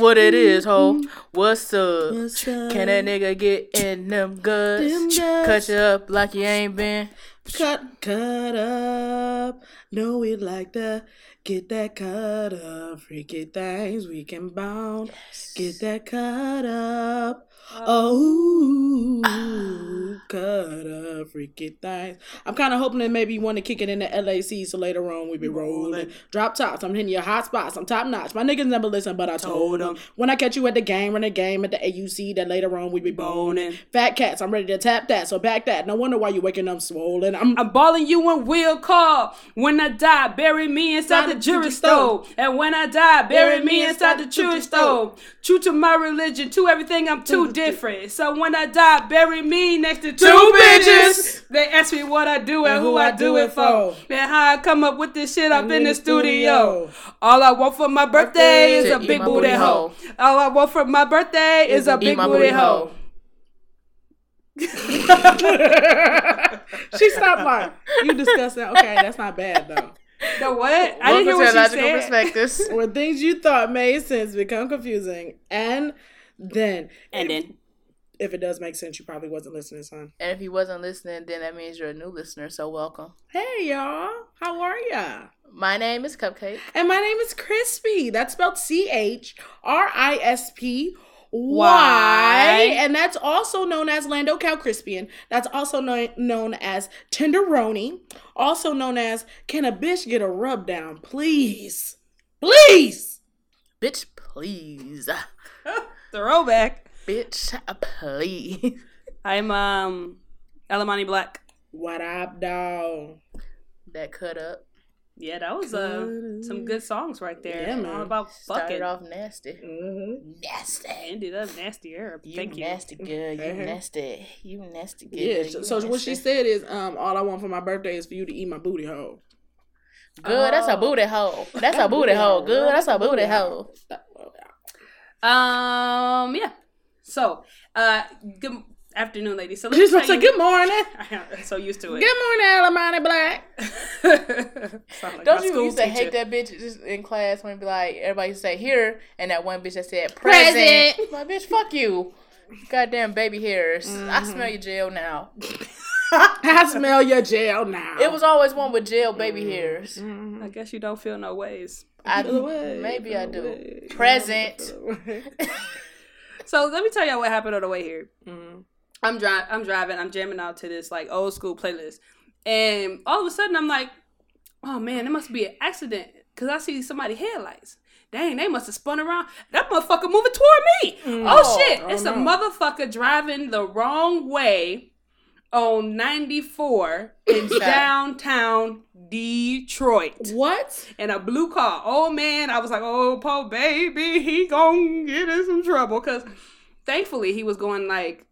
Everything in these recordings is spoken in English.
what it is, ho. What's up? What's up? Can that nigga get in them guts? Cut you up like you ain't been cut up. No, we like that. Get that cut up. Freaky things we can bound. Yes. Get that cut up. Oh, cut up, freaky things. I'm kind of hoping that maybe you want to kick it in the LAC, so later on we be rolling. Drop tops, I'm hitting your hot spots, I'm top notch. My niggas never listen, but I told them. When I catch you at the game, run the game at the AUC, that later on we be boning. Fat cats, I'm ready to tap that, so back that. No wonder why you waking up swollen. I'm balling you in will call. When I die, bury me inside the jewelry store. And when I die, bury me inside the jewelry store. True to my religion, to everything I'm too different. So when I die, bury me next to two bitches. They ask me what I do and who I do it for. Man, how I come up with this shit up in the studio. All I want for my birthday is a big booty hoe. All I want for my birthday is a big booty hoe. She stopped like, you disgusting. Okay, that's not bad though. The what? I didn't hear what she said. Perspectives. Where things you thought made sense become confusing. And then. If it does make sense, you probably wasn't listening, son. And if you wasn't listening, then that means you're a new listener, so welcome. Hey, y'all. How are ya? My name is Cupcake. And my name is Crispy. That's spelled Chrispy. And that's also known as Lando Calrissian. That's also known as Tenderoni. Also known as, can a bitch get a rub down? Please. Please. Bitch, please. Throwback. Bitch, please. I'm Elamani Black. What up, dog? That cut up. Yeah, that was some good songs right there. Yeah, man. All about fucking. Started off nasty. Mm-hmm. Nasty. Ended up nastier. Thank you. Nasty girl. You nasty. You nasty girl. Yeah, so what she said is, all I want for my birthday is for you to eat my booty hole. Good, that's a booty hole. That's a booty hole. Good, that's a booty hole. Yeah. So, good afternoon, ladies. So let's say good morning. I'm so used to it. Good morning, Elamani Black. Like, don't you used to hate that bitch just in class when it be like, everybody say here, and that one bitch that said present. My bitch, fuck you. Goddamn baby hairs. Mm-hmm. I smell your gel now. I smell your gel now. It was always one with gel baby hairs. Mm-hmm. I guess you don't feel no ways. Maybe I do. Present. So let me tell y'all what happened on the way here. Mm-hmm. I'm driving. I'm jamming out to this like old school playlist, and all of a sudden I'm like, "Oh man, it must be an accident," because I see somebody's headlights. Dang, they must have spun around. That motherfucker moving toward me. Mm-hmm. Oh shit! It's a motherfucker driving the wrong way on 94 in downtown Detroit. What? In a blue car. Oh, man. I was like, oh, poor baby. He gonna get in some trouble. Because thankfully, he was going like,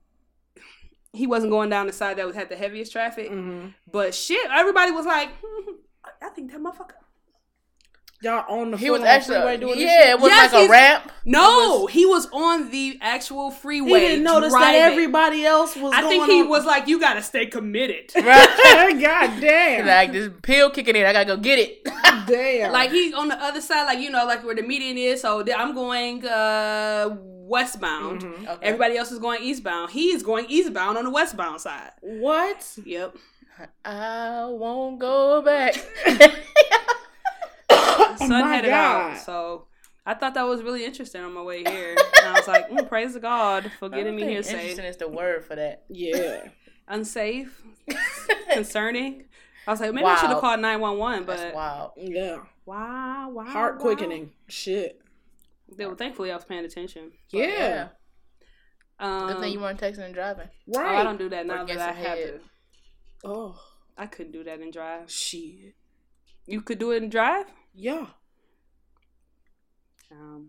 he wasn't going down the side that had the heaviest traffic. Mm-hmm. But shit, everybody was like, I think that motherfucker. Y'all on the freeway. He was actually doing this shit? It was like a ramp. No, he was on the actual freeway. He didn't notice driving. That everybody else was. I think he was like, "You gotta stay committed." Right? God damn! Like this pill kicking in, I gotta go get it. Damn! Like he's on the other side, like you know, like where the median is. So I'm going westbound. Mm-hmm. Okay. Everybody else is going eastbound. He is going eastbound on the westbound side. What? Yep. I won't go back. Sun headed out, so I thought that was really interesting on my way here, and I was like, "Praise God for getting me here safe." Interesting is the word for that. Yeah, unsafe, concerning. I was like, maybe I should have called 911, but that's wild. Yeah, wow, heart quickening, shit. Well, thankfully I was paying attention. But, yeah. Good thing you weren't texting and driving. Right. Oh, I don't do that now that I have to. Oh, I couldn't do that and drive. Shit. You could do it and drive. Yeah. Nope.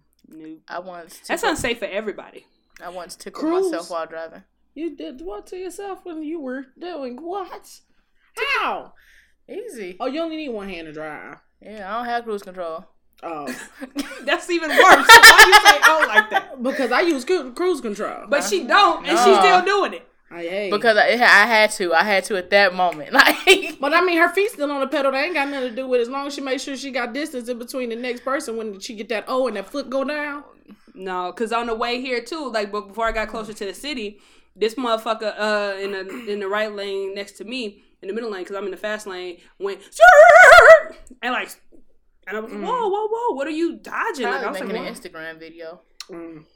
I once. That's unsafe for everybody. I once tickled myself while driving. You did what to yourself when you were doing what? How? Easy. Oh, you only need one hand to drive. Yeah, I don't have cruise control. Oh. That's even worse. Why you say oh like that? Because I use cruise control. But she don't, and she's still doing it. Because I had to at that moment. Like, but I mean, her feet still on the pedal. They ain't got nothing to do with it. As long as she makes sure she got distance in between the next person when she get that O and that foot go down. No, because on the way here, too, like, but before I got closer to the city, this motherfucker in the right lane next to me, in the middle lane, because I'm in the fast lane, went, and, like, and I was like, whoa, what are you dodging? Probably like, I was making an Instagram video.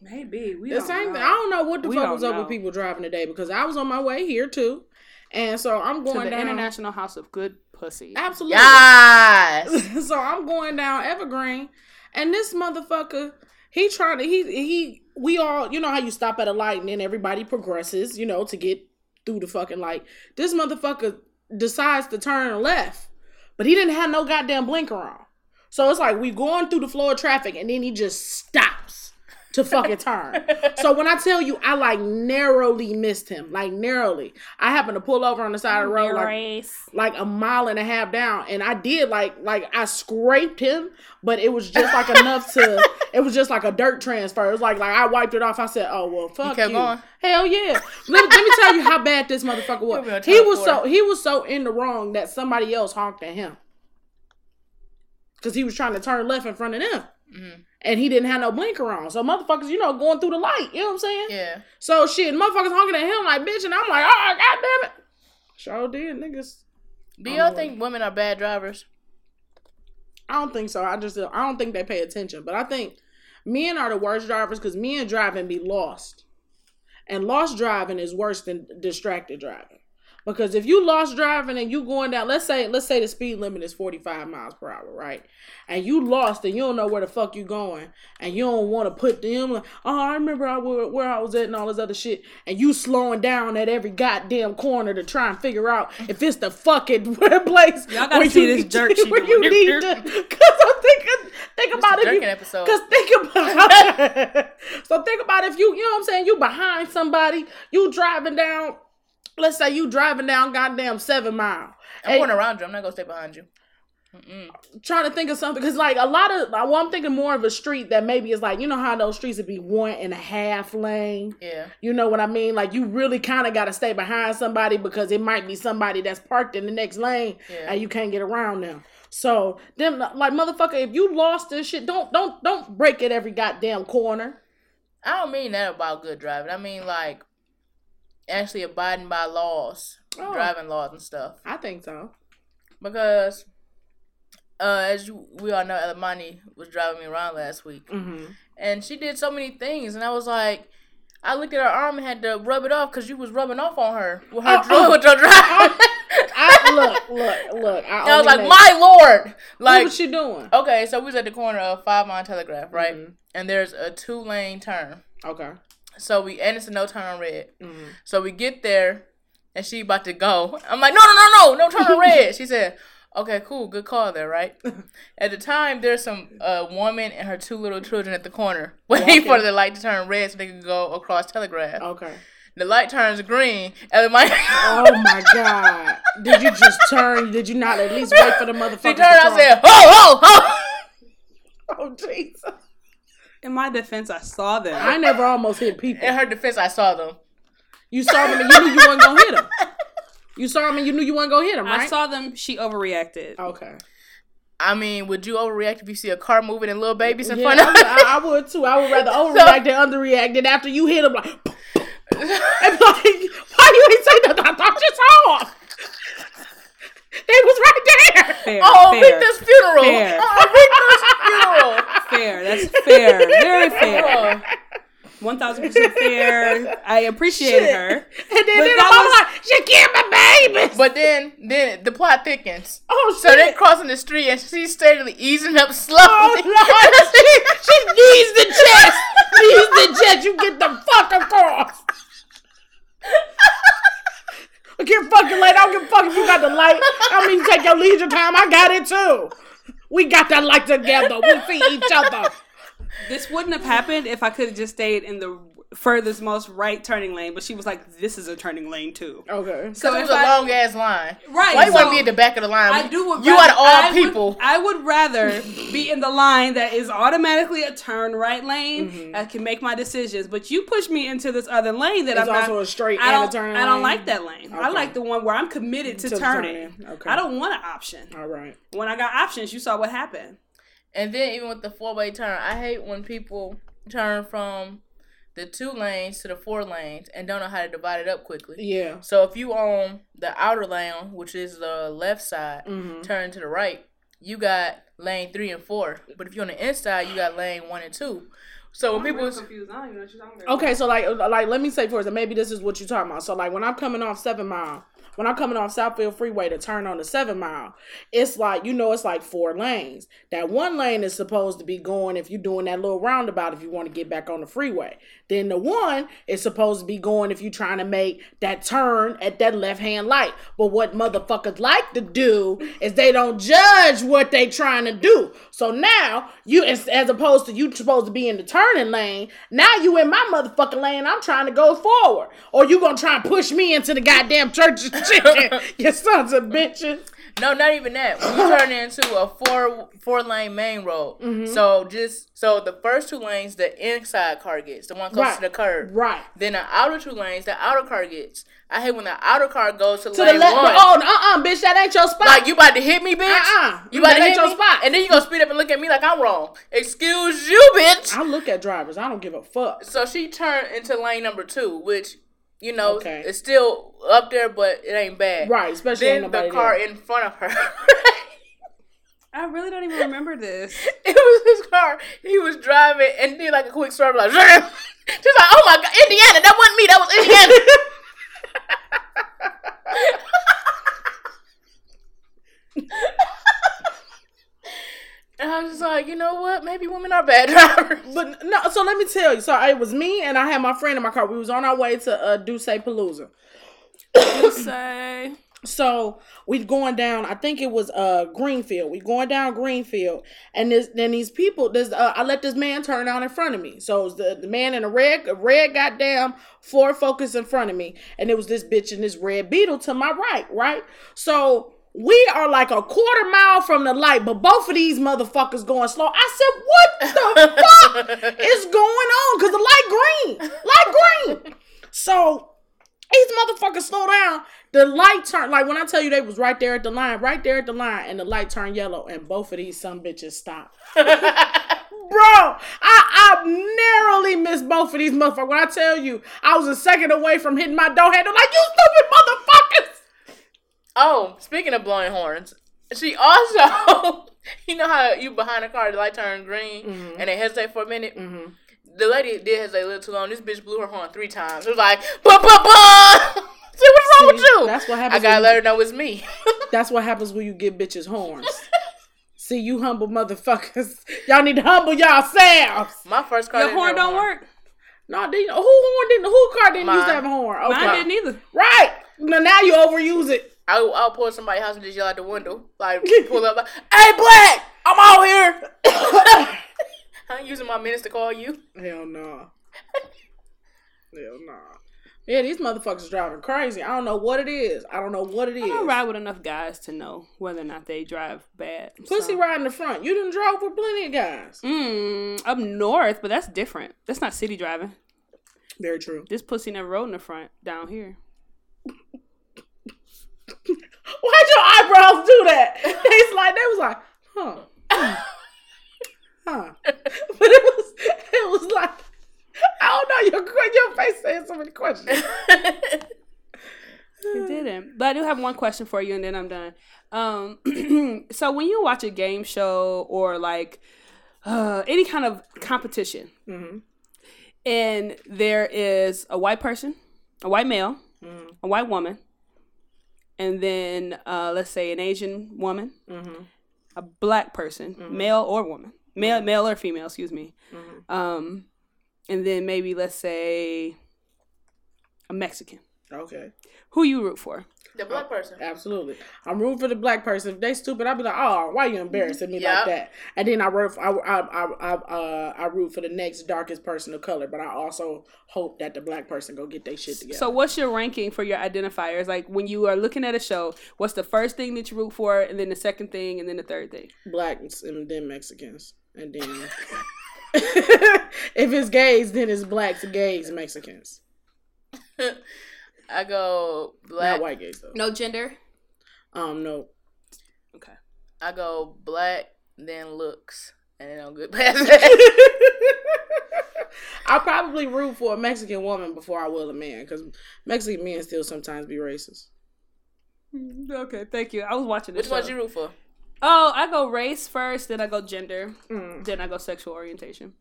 Maybe. We the don't same know. Thing. I don't know what the fuck was up with people driving today, because I was on my way here, too. And so I'm going to the International House of Good Pussy. Absolutely. Yes. So I'm going down Evergreen, and this motherfucker... We all, you know how you stop at a light and then everybody progresses, you know, to get through the fucking light. This motherfucker decides to turn left, but he didn't have no goddamn blinker on. So it's like we going through the flow of traffic and then he just stops to fucking turn. So when I tell you, I like narrowly missed him, like narrowly. I happened to pull over on the side of the road, like a mile and a half down. And I did like I scraped him, but it was just like enough to... It was just like a dirt transfer. It was like I wiped it off. I said, "Oh well, fuck you." Going. Hell yeah. Let me tell you how bad this motherfucker was. He was so in the wrong that somebody else honked at him because he was trying to turn left in front of them, and he didn't have no blinker on. So motherfuckers, you know, going through the light. You know what I'm saying? Yeah. So shit, motherfuckers honking at him like bitch, and I'm like, oh goddamn it, sure did, niggas. Do y'all think women are bad drivers? I don't think so. I don't think they pay attention. But I think men are the worst drivers because men driving be lost. And lost driving is worse than distracted driving. Because if you lost driving and you going down, let's say the speed limit is 45 miles per hour, right? And you lost and you don't know where the fuck you going. And you don't want to put them, like, oh, I remember where I was at and all this other shit. And you slowing down at every goddamn corner to try and figure out if it's the fucking place y'all gotta see this jerk shit where you need to. Because I'm thinking about it. Because think about So think about if you know what I'm saying, you behind somebody, you driving down. Let's say you driving down goddamn 7 Mile. I'm going around you. I'm not going to stay behind you. Trying to think of something. Because, like, I'm thinking more of a street that maybe is like, you know how those streets would be 1.5 lane? Yeah. You know what I mean? Like, you really kind of got to stay behind somebody because it might be somebody that's parked in the next lane and you can't get around them. So, them, like, motherfucker, if you lost this shit, don't break at every goddamn corner. I don't mean that about good driving. I mean, like, actually abiding by laws, driving laws and stuff. I think so. Because, as we all know, Elamani was driving me around last week. Mm-hmm. And she did so many things. And I was like, I looked at her arm and had to rub it off because you was rubbing off on her with her with your drive. Look. I was like, my Lord. Like, what was she doing? Okay, so we was at the corner of 5 Mile and Telegraph, right? Mm-hmm. And there's a 2-lane turn. Okay. So and it's a no turn on red. Mm-hmm. So we get there, and she about to go. I'm like, no turn on red. She said, okay, cool, good call there, right? At the time, there's some woman and her 2 little children at the corner waiting for the light to turn red so they can go across Telegraph. Okay. The light turns green, and my oh my god! Did you just turn? Did you not at least wait for the motherfucker? She turned. I said, oh! Oh Jesus. In my defense, I saw them. I never almost hit people. In her defense, I saw them. You saw them and you knew you weren't going to hit them. Right? I saw them. She overreacted. Okay. I mean, would you overreact if you see a car moving and little babies in front of you? I would, too. I would rather overreact than underreact. And after you hit them, like, and like, why you ain't say nothing? I thought you saw them. They was right there. Fair, Victor's funeral. Fair. Victor's funeral. Fair. That's fair. Very fair. 1,000% fair. I appreciate her. And then I'm like, she killed my babies. But then the plot thickens. Oh, so shit. They're crossing the street and she's steadily easing up slowly. Oh, she knees the chest. You get the fuck across. I get fucking late. I don't give a fuck if you got the light. I mean, take your leisure time. I got it too. We got that light together. We feed each other. This wouldn't have happened if I could have just stayed in the furthest, most right turning lane. But she was like, "This is a turning lane too." Okay. So it was a long ass line. Right. Why you want to be at the back of the line? I do. You are all people. I would rather be in the line that is automatically a turn right lane. Mm-hmm. I can make my decisions. But you push me into this other lane that it's also a straight and a turn lane. I don't like that lane. Okay. I like the one where I'm committed to turning. Okay. I don't want an option. All right. When I got options, you saw what happened. And then even with the 4-way turn, I hate when people turn from the 2 lanes to the 4 lanes and don't know how to divide it up quickly. Yeah. So if you on the outer lane, which is the left side, turn to the right, you got lane 3 and 4. But if you're on the inside, you got lane 1 and 2. So when people confused, I don't even know what you're talking about. Okay, so like let me say for example, maybe this is what you're talking about. So like when I'm coming off 7 Mile, when I'm coming off Southfield Freeway to turn on the 7 Mile, it's like, you know, it's like 4 lanes. That 1 lane is supposed to be going if you're doing that little roundabout if you want to get back on the freeway. Then the 1 is supposed to be going if you're trying to make that turn at that left-hand light. But what motherfuckers like to do is they don't judge what they trying to do. So now, you as opposed to you supposed to be in the turning lane, now you in my motherfucking lane, I'm trying to go forward. Or you going to try and push me into the goddamn church. You sons of bitches. No, not even that. When you turn into a four lane main road. Mm-hmm. So the first 2 lanes the inside car gets, the one close to the curb. Right. Then the outer 2 lanes the outer car gets. I hate when the outer car goes to lane the left, one. Oh, bitch, that ain't your spot. Like, you about to hit me, bitch? You about to hit your spot. And then you gonna speed up and look at me like I'm wrong. Excuse you, bitch. I look at drivers. I don't give a fuck. So she turned into lane number 2, which... You know, it's still up there, but it ain't bad. Right, especially then the car in front of her. I really don't even remember this. It was his car. He was driving and did like a quick swerve, like, she's like, oh my God, Indiana, that wasn't me, that was Indiana. And I was just like, you know what? Maybe women are bad drivers. But no, so let me tell you. So it was me and I had my friend in my car. We was on our way to Dusepalooza. Duse. So we going down. I think it was Greenfield. We going down Greenfield, and then these people. I let this man turn down in front of me. So it was the man in a red goddamn Ford Focus in front of me, and it was this bitch in this red Beetle to my right. Right. So. We are like a quarter mile from the light, but both of these motherfuckers going slow. I said, what the fuck is going on? Because the light green. So these motherfuckers slow down. The light turned, like when I tell you they was right there at the line, and the light turned yellow, and both of these sumbitches stopped. Bro, I narrowly missed both of these motherfuckers. When I tell you, I was a second away from hitting my door handle, like, you stupid motherfuckers. Oh, speaking of blowing horns, she also, you know how you behind a car, the light turn green, and they hesitate for a minute? Mm-hmm. The lady did hesitate a little too long. This bitch blew her horn 3 times. It was like, bum, bum, bum. See, what's wrong with you? That's what happens. I gotta let her know it's me. That's what happens when you give bitches horns. See, you humble motherfuckers. Y'all need to humble yourselves. My first car didn't have a horn. Your horn don't work? No, who car didn't use that horn? Okay. Mine didn't either. Right. Now you overuse it. I'll pull somebody's house and just yell out the window. Like, pull up. Like, hey, Black! I'm out here! I'm using my minutes to call you. Hell no. Hell no. Yeah, these motherfuckers driving crazy. I don't know what it is. I don't ride with enough guys to know whether or not they drive bad. Pussy ride in the front. You done drove with plenty of guys. Up north, but that's different. That's not city driving. Very true. This pussy never rode in the front down here. Why'd your eyebrows do that? They was like, huh. But it was like, I don't know, your face said so many questions. It didn't. But I do have one question for you, and then I'm done. So when you watch a game show or like any kind of competition, and there is a white person, a white male, a white woman, and then, let's say an Asian woman, a black person, male or woman, male or female, excuse me. And then maybe, let's say, a Mexican. Okay. Who you root for? The black person. Absolutely. I'm rooting for the black person. If they stupid, I'll be like, oh, why you embarrassing me like that? And then I root for the next darkest person of color, but I also hope that the black person go get their shit together. So what's your ranking for your identifiers? Like when you are looking at a show, what's the first thing that you root for, and then the second thing, and then the third thing? Blacks, and then Mexicans. And then if it's gays, then it's blacks, gays, Mexicans. I go black. Not white gays, though. No gender? No. Okay. I go black, then looks, and then I'm good past that. I'll probably root for a Mexican woman before I will a man, because Mexican men still sometimes be racist. Okay, thank you. I was watching this. Which one you root for? Oh, I go race first, then I go gender, then I go sexual orientation.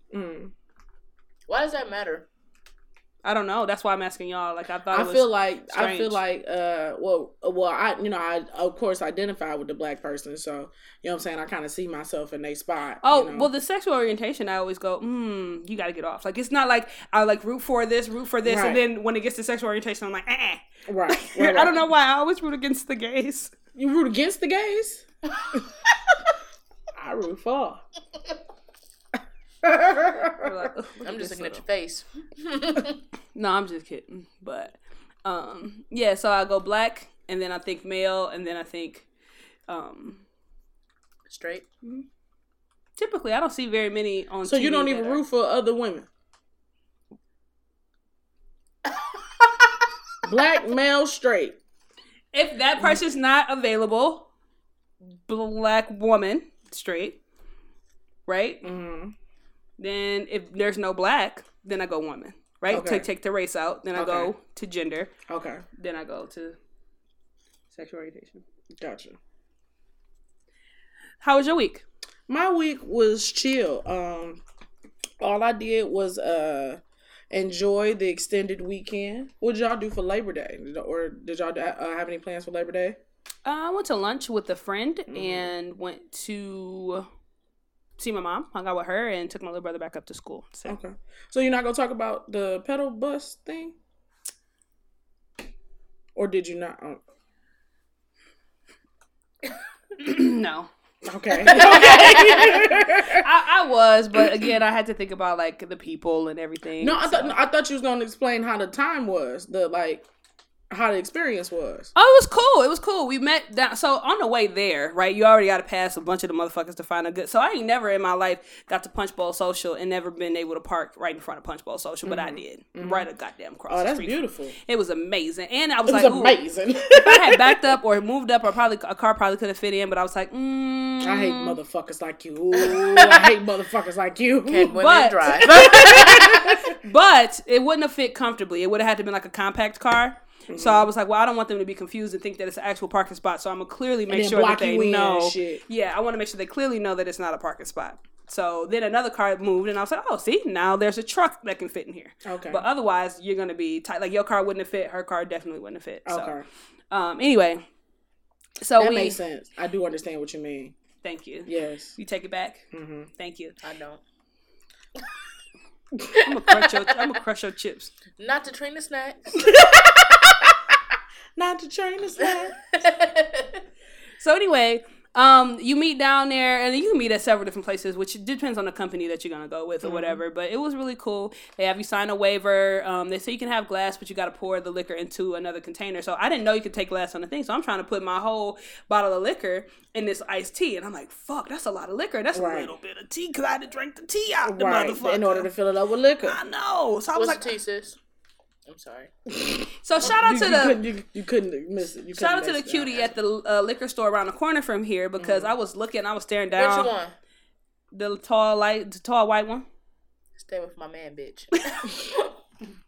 Why does that matter? I don't know. That's why I'm asking y'all. Like, I thought it was strange. I feel like, I of course identify with the black person. So, you know what I'm saying? I kind of see myself in their spot. Oh, you know? Well, the sexual orientation, I always go, you got to get off. Like, it's not like I like root for this. Right. And then when it gets to sexual orientation, I'm like, Right. I don't know why. I always root against the gays. You root against the gays? I root for. Like, I'm just looking at your face. No, I'm just kidding. But yeah, so I go black, and then I think male, and then I think straight. Typically, I don't see very many on. So TV you don't even root for other women. Black, male, straight. If that person's not available, black woman, straight, right? Mm-hmm. Then if there's no black, then I go woman, right? Okay. Take the race out. Then I go to gender. Okay. Then I go to sexual orientation. Gotcha. How was your week? My week was chill. All I did was enjoy the extended weekend. What did y'all do for Labor Day? Or did y'all have any plans for Labor Day? I went to lunch with a friend and went to... see my mom, hung out with her, and took my little brother back up to school. So. Okay. So you're not going to talk about the pedal bus thing? Or did you not? No. Okay. I was, but again, I had to think about, like, the people and everything. I thought you was going to explain how the time was, how the experience was. Oh, it was cool. We met down. So on the way there, right, you already got to pass a bunch of the motherfuckers to find a good. So I ain't never in my life got to Punch Bowl Social and never been able to park right in front of Punch Bowl Social, but I did. Mm-hmm. Right a goddamn cross. Oh, that's beautiful. It was amazing. And I was like, amazing. If I had backed up or moved up, or probably a car probably could have fit in, but I was like, I hate motherfuckers like you. Can't win and drive. But it wouldn't have fit comfortably. It would have had to been like a compact car. Mm-hmm. So I was like, well, I don't want them to be confused and think that it's an actual parking spot. So I'm going to clearly make sure that they know. Yeah, I want to make sure they clearly know that it's not a parking spot. So then another car moved, and I was like, oh, see, now there's a truck that can fit in here. Okay. But otherwise, you're going to be tight. Like, your car wouldn't have fit. Her car definitely wouldn't have fit. Okay. So, anyway. So that makes sense. I do understand what you mean. Thank you. Yes. You take it back? Mm-hmm. Thank you. I don't. I'm going to crush your chips. Not to train the snacks. So anyway, you meet down there, and you can meet at several different places, which depends on the company that you're gonna go with or whatever. But it was really cool. They have you sign a waiver. They say you can have glass, but you gotta pour the liquor into another container. So I didn't know you could take glass on the thing. So I'm trying to put my whole bottle of liquor in this iced tea, and I'm like, fuck, that's a lot of liquor. That's a little bit of tea, because I had to drink the tea out the motherfucker in order to fill it up with liquor. I know. So I was like, the tea, sis? I'm sorry. So shout out to you couldn't miss it. Shout out to the cutie at the liquor store around the corner from here, because I was staring down. Which one? The tall white one. Stay with my man, bitch.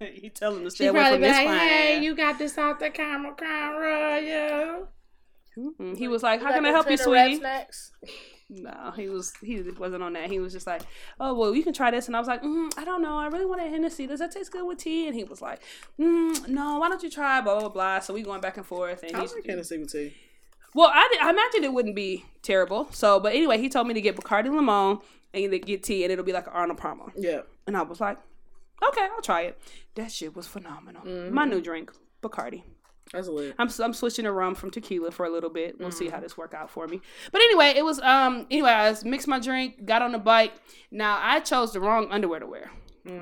You tell him to stay away from this one. Hey, you got this out the camera, yeah. Mm-hmm. He was like, "How can I help you, sweetie?" No, he wasn't on that. He was just like, oh, well, you can try this. And I was like, I don't know. I really want a Hennessy. Does that taste good with tea? And he was like, no, why don't you try blah, blah, blah. So we going back and forth. And I like Hennessy with tea. Well, I imagined it wouldn't be terrible. So, but anyway, he told me to get Bacardi Limon and to get tea, and it'll be like Arnold Palmer. Yeah. And I was like, okay, I'll try it. That shit was phenomenal. Mm-hmm. My new drink, Bacardi. That's lit. I'm switching to rum from tequila for a little bit. We'll see how this work out for me. But anyway, it was I mixed my drink, got on the bike. Now I chose the wrong underwear to wear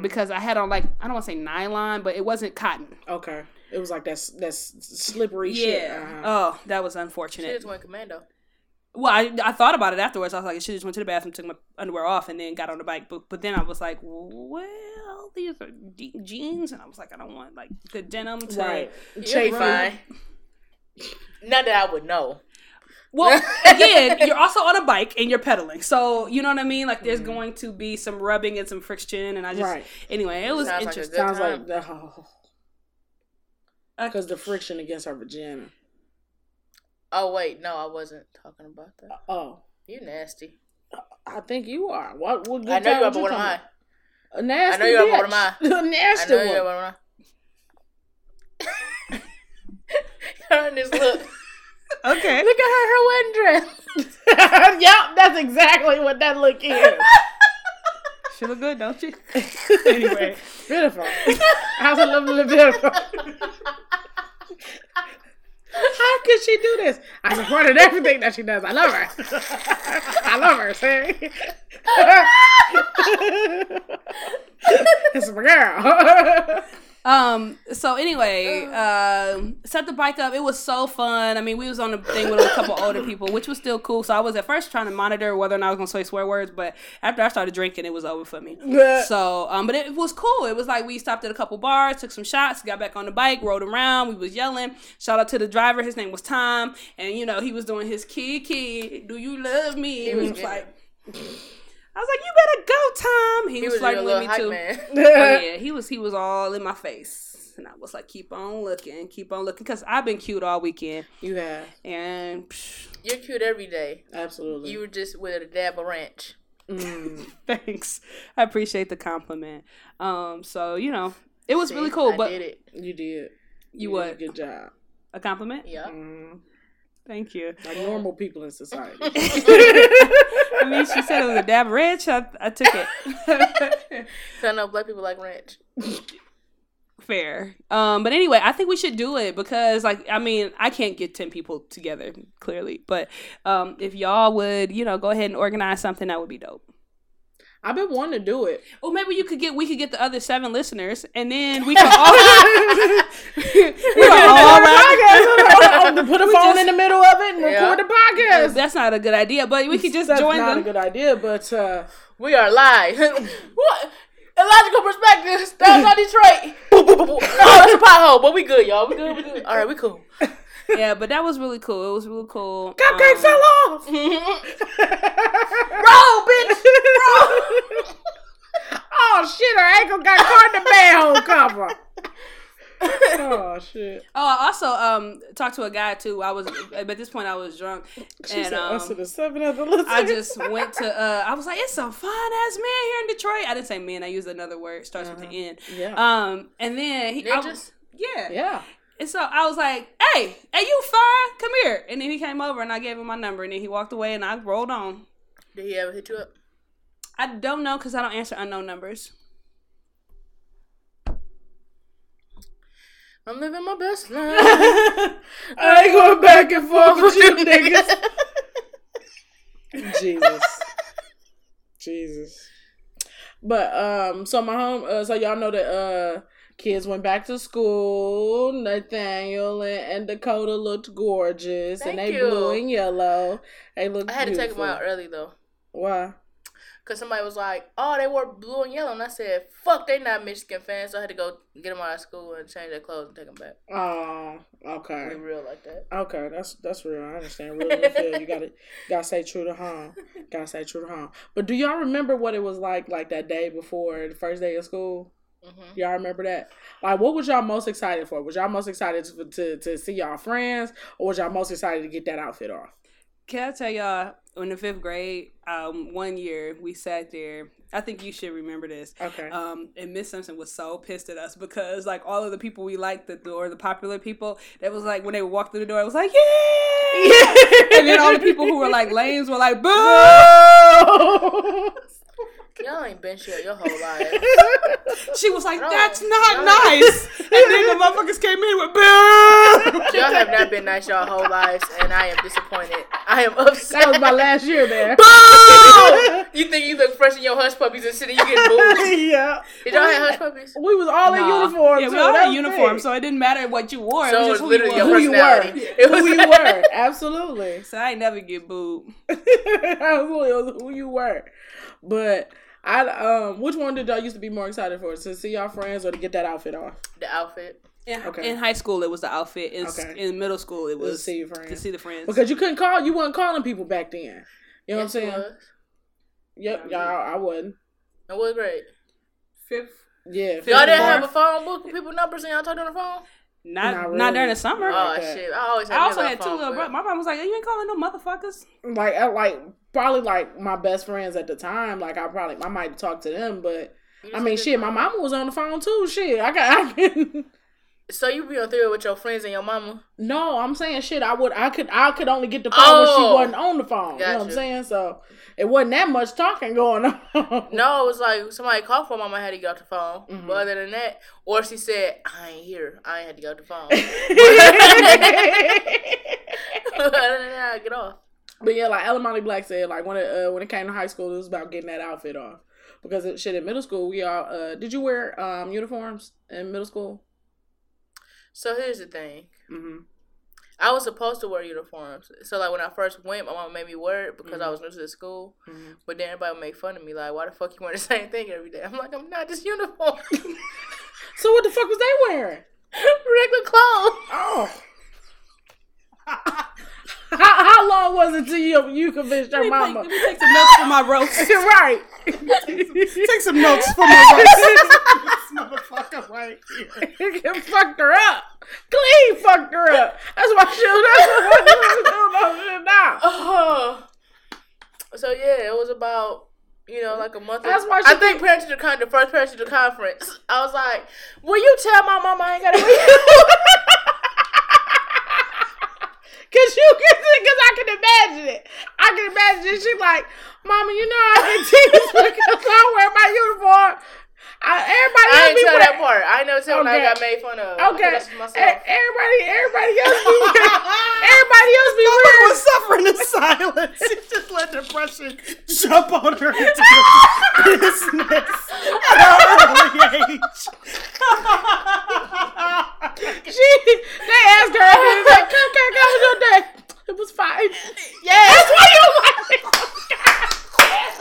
because I had on, like, I don't want to say nylon, but it wasn't cotton. Okay, it was like that's slippery shit. Yeah. Oh, that was unfortunate. She just went commando. Well, I thought about it afterwards. I was like, I should just went to the bathroom, took my underwear off, and then got on the bike. But then I was like, well, these are deep jeans, and I was like, I don't want like the denim to chafing. Not that I would know. Well, again, you're also on a bike and you're pedaling. So, you know what I mean? Like, there's going to be some rubbing and some friction. And I just, anyway, it was interesting. Sounds like that. Because the friction against her vagina. Oh, wait. No, I wasn't talking about that. Oh. You nasty. I think you are. What good I know you have one of mine. A nasty I know you have one of mine. A nasty one. I know you have one of mine. This look. Okay. Look at her wedding dress. Yep, that's exactly what that look is. She look good, don't she? Anyway, beautiful. How's it lovely, beautiful? How could she do this? I supported everything that she does. I love her. I love her. See? It's my girl. So anyway, set the bike up. It was so fun. I mean, we was on a thing with a couple older people, which was still cool. So I was at first trying to monitor whether or not I was going to say swear words, but after I started drinking, it was over for me. So, but it was cool. It was like, we stopped at a couple bars, took some shots, got back on the bike, rode around. We was yelling. Shout out to the driver. His name was Tom. And you know, he was doing his Kiki, do you love me? He was like, I was like, you better go, Tom. He was flirting with me, too. Man. Oh, yeah, he was all in my face. And I was like, keep on looking. Because I've been cute all weekend. You have. And you're cute every day. Absolutely. You were just with a dab of ranch. Thanks. I appreciate the compliment. So, you know, it was really cool. I did it. You did. You what? Did a good job. A compliment? Yeah. Thank you. Like normal people in society. I mean, she said it was a dab of ranch. I took it. So I know black people like ranch. Fair. But anyway, I think we should do it because, like, I mean, I can't get 10 people together, clearly. But if y'all would, you know, go ahead and organize something, that would be dope. I've been wanting to do it. Well, maybe we could get the other 7 listeners, and then we could all podcast. Put a phone in the middle of it and record the podcast. That's not a good idea, but we could just join them. That's not a good idea, but we are live. What? Illogical perspectives. That's not Detroit. No, that's a pothole, but we good, y'all. We good. All right, we cool. Yeah, but that was really cool. It was really cool. Cupcake fell off. Roll, bitch. Roll. Oh, shit. Her ankle got caught in the manhole cover. Oh, shit. Oh, I also talked to a guy, too. At this point, I was drunk. She and, said, us to the 7 other listeners. I just went to, I was like, it's some fine-ass man here in Detroit. I didn't say man. I used another word. Starts with the N. Yeah. And then he... Yeah. And so I was like, hey, you fine? Come here. And then he came over and I gave him my number and then he walked away and I rolled on. Did he ever hit you up? I don't know because I don't answer unknown numbers. I'm living my best life. I ain't going back and forth with you niggas. Jesus. But, so my home, so y'all know that, kids went back to school. Nathaniel and Dakota looked gorgeous. Thank and they you. Blue and yellow. They looked I had beautiful. To take them out early, though. Why? Because somebody was like, oh, they wore blue and yellow. And I said, fuck, they not Michigan fans. So I had to go get them out of school and change their clothes and take them back. Oh, okay. We real like that. Okay, that's real. I understand. Real and feel. You gotta stay true to home. Gotta stay true to home. But do y'all remember what it was like that day before the first day of school? Mm-hmm. Y'all remember that? Like, what was y'all most excited for? Was y'all most excited to see y'all friends, or was y'all most excited to get that outfit off? Can I tell y'all, in the 5th grade, one year, we sat there. I think you should remember this. Okay. And Miss Simpson was so pissed at us because, like, all of the people we liked, the popular people, that was like, when they walked through the door, it was like, yeah! And then all the people who were, like, lames were like, boo! Y'all ain't been shit your whole life. She was like, that's not nice. And then the motherfuckers came in with boo. Y'all have not been nice y'all whole lives, and I am disappointed. I am upset. That was my last year there. Boo! You think you look fresh in your hush puppies and shit and you get booed? Yeah. Did y'all have hush puppies? We was all in uniform. Yeah, we all had uniform, so it didn't matter what you wore. So it was just literally your personality. It was who you were. Absolutely. So I ain't never get booed. Absolutely. It was who you were. But... which one did y'all used to be more excited for? To see y'all friends or to get that outfit off? The outfit. In high school, it was the outfit. In middle school, it was to see the friends. Because you weren't calling people back then. You know what I'm saying? Was. Yep, y'all, I wasn't. I was great. Fifth. Yeah. Fifth, y'all didn't have a phone book with people's numbers and y'all talked on the phone? Not really. Not during the summer. Oh, shit. I also had two little brothers. My mom was like, you ain't calling no motherfuckers. Probably my best friends at the time. I might talk to them, but my mama was on the phone too. Shit, So you be on through it with your friends and your mama? No, I'm saying I could only get the phone when she wasn't on the phone. Gotcha. You know what I'm saying? So it wasn't that much talking going on. No, it was like somebody called for mama, I had to get off the phone. Mm-hmm. But other than that, or she said, I ain't here. I ain't had to get off the phone. But other than that, I get off. But yeah, like Ella Monty Black said, when it came to high school, it was about getting that outfit off. Because in middle school, we all did you wear uniforms in middle school? So here's the thing. Mm-hmm. I was supposed to wear uniforms. So when I first went, my mom made me wear it because I was new to the school. Mm-hmm. But then everybody would make fun of me, why the fuck you wear the same thing every day? I'm like, I'm not just uniform. So what the fuck was they wearing? Regular clothes. Oh. How long was it till you convinced your mama? Let me take some notes for my roast. Right. Take some notes for my roast. Motherfucker right here. You fucked her up. Clean fucked her up. That's why she was now. Oh. So yeah, it was about a month. That's why I think first parents to the conference. I was like, will you tell my mama I ain't gotta read? Because I can imagine it. She's like, Mama, I can tease because I wear my uniform. I ain't tell that part. I never tell when I got made fun of. Okay. Everybody else be weird. Mama was suffering in silence. She just let depression jump on her into business at an early age. They asked her. She was like, "How was your day?" It was fine. Yeah. That's why you like it. God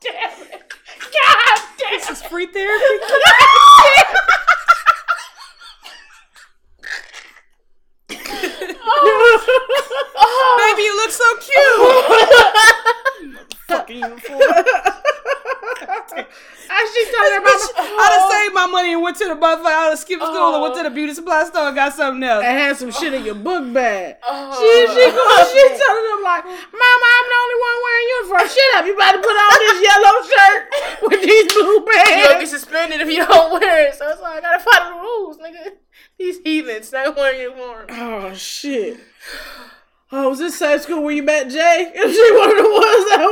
damn it. God damn it. This is free therapy. Baby, you look so cute. Fucking uniform. She told her mama, I done saved my money and went to the motherfucker. I done skipped school and went to the beauty supply store and got something else. And had some shit in your book bag. She telling them like, Mama, I'm the only one wearing uniform. Shut up, you about to put on this yellow shirt with these blue pants. You'll get suspended if you don't wear it. So it's like, I gotta follow the rules, nigga. These heathens not wearing uniform. Oh, shit. Oh, was this same school where you met Jay? Is she one of the ones that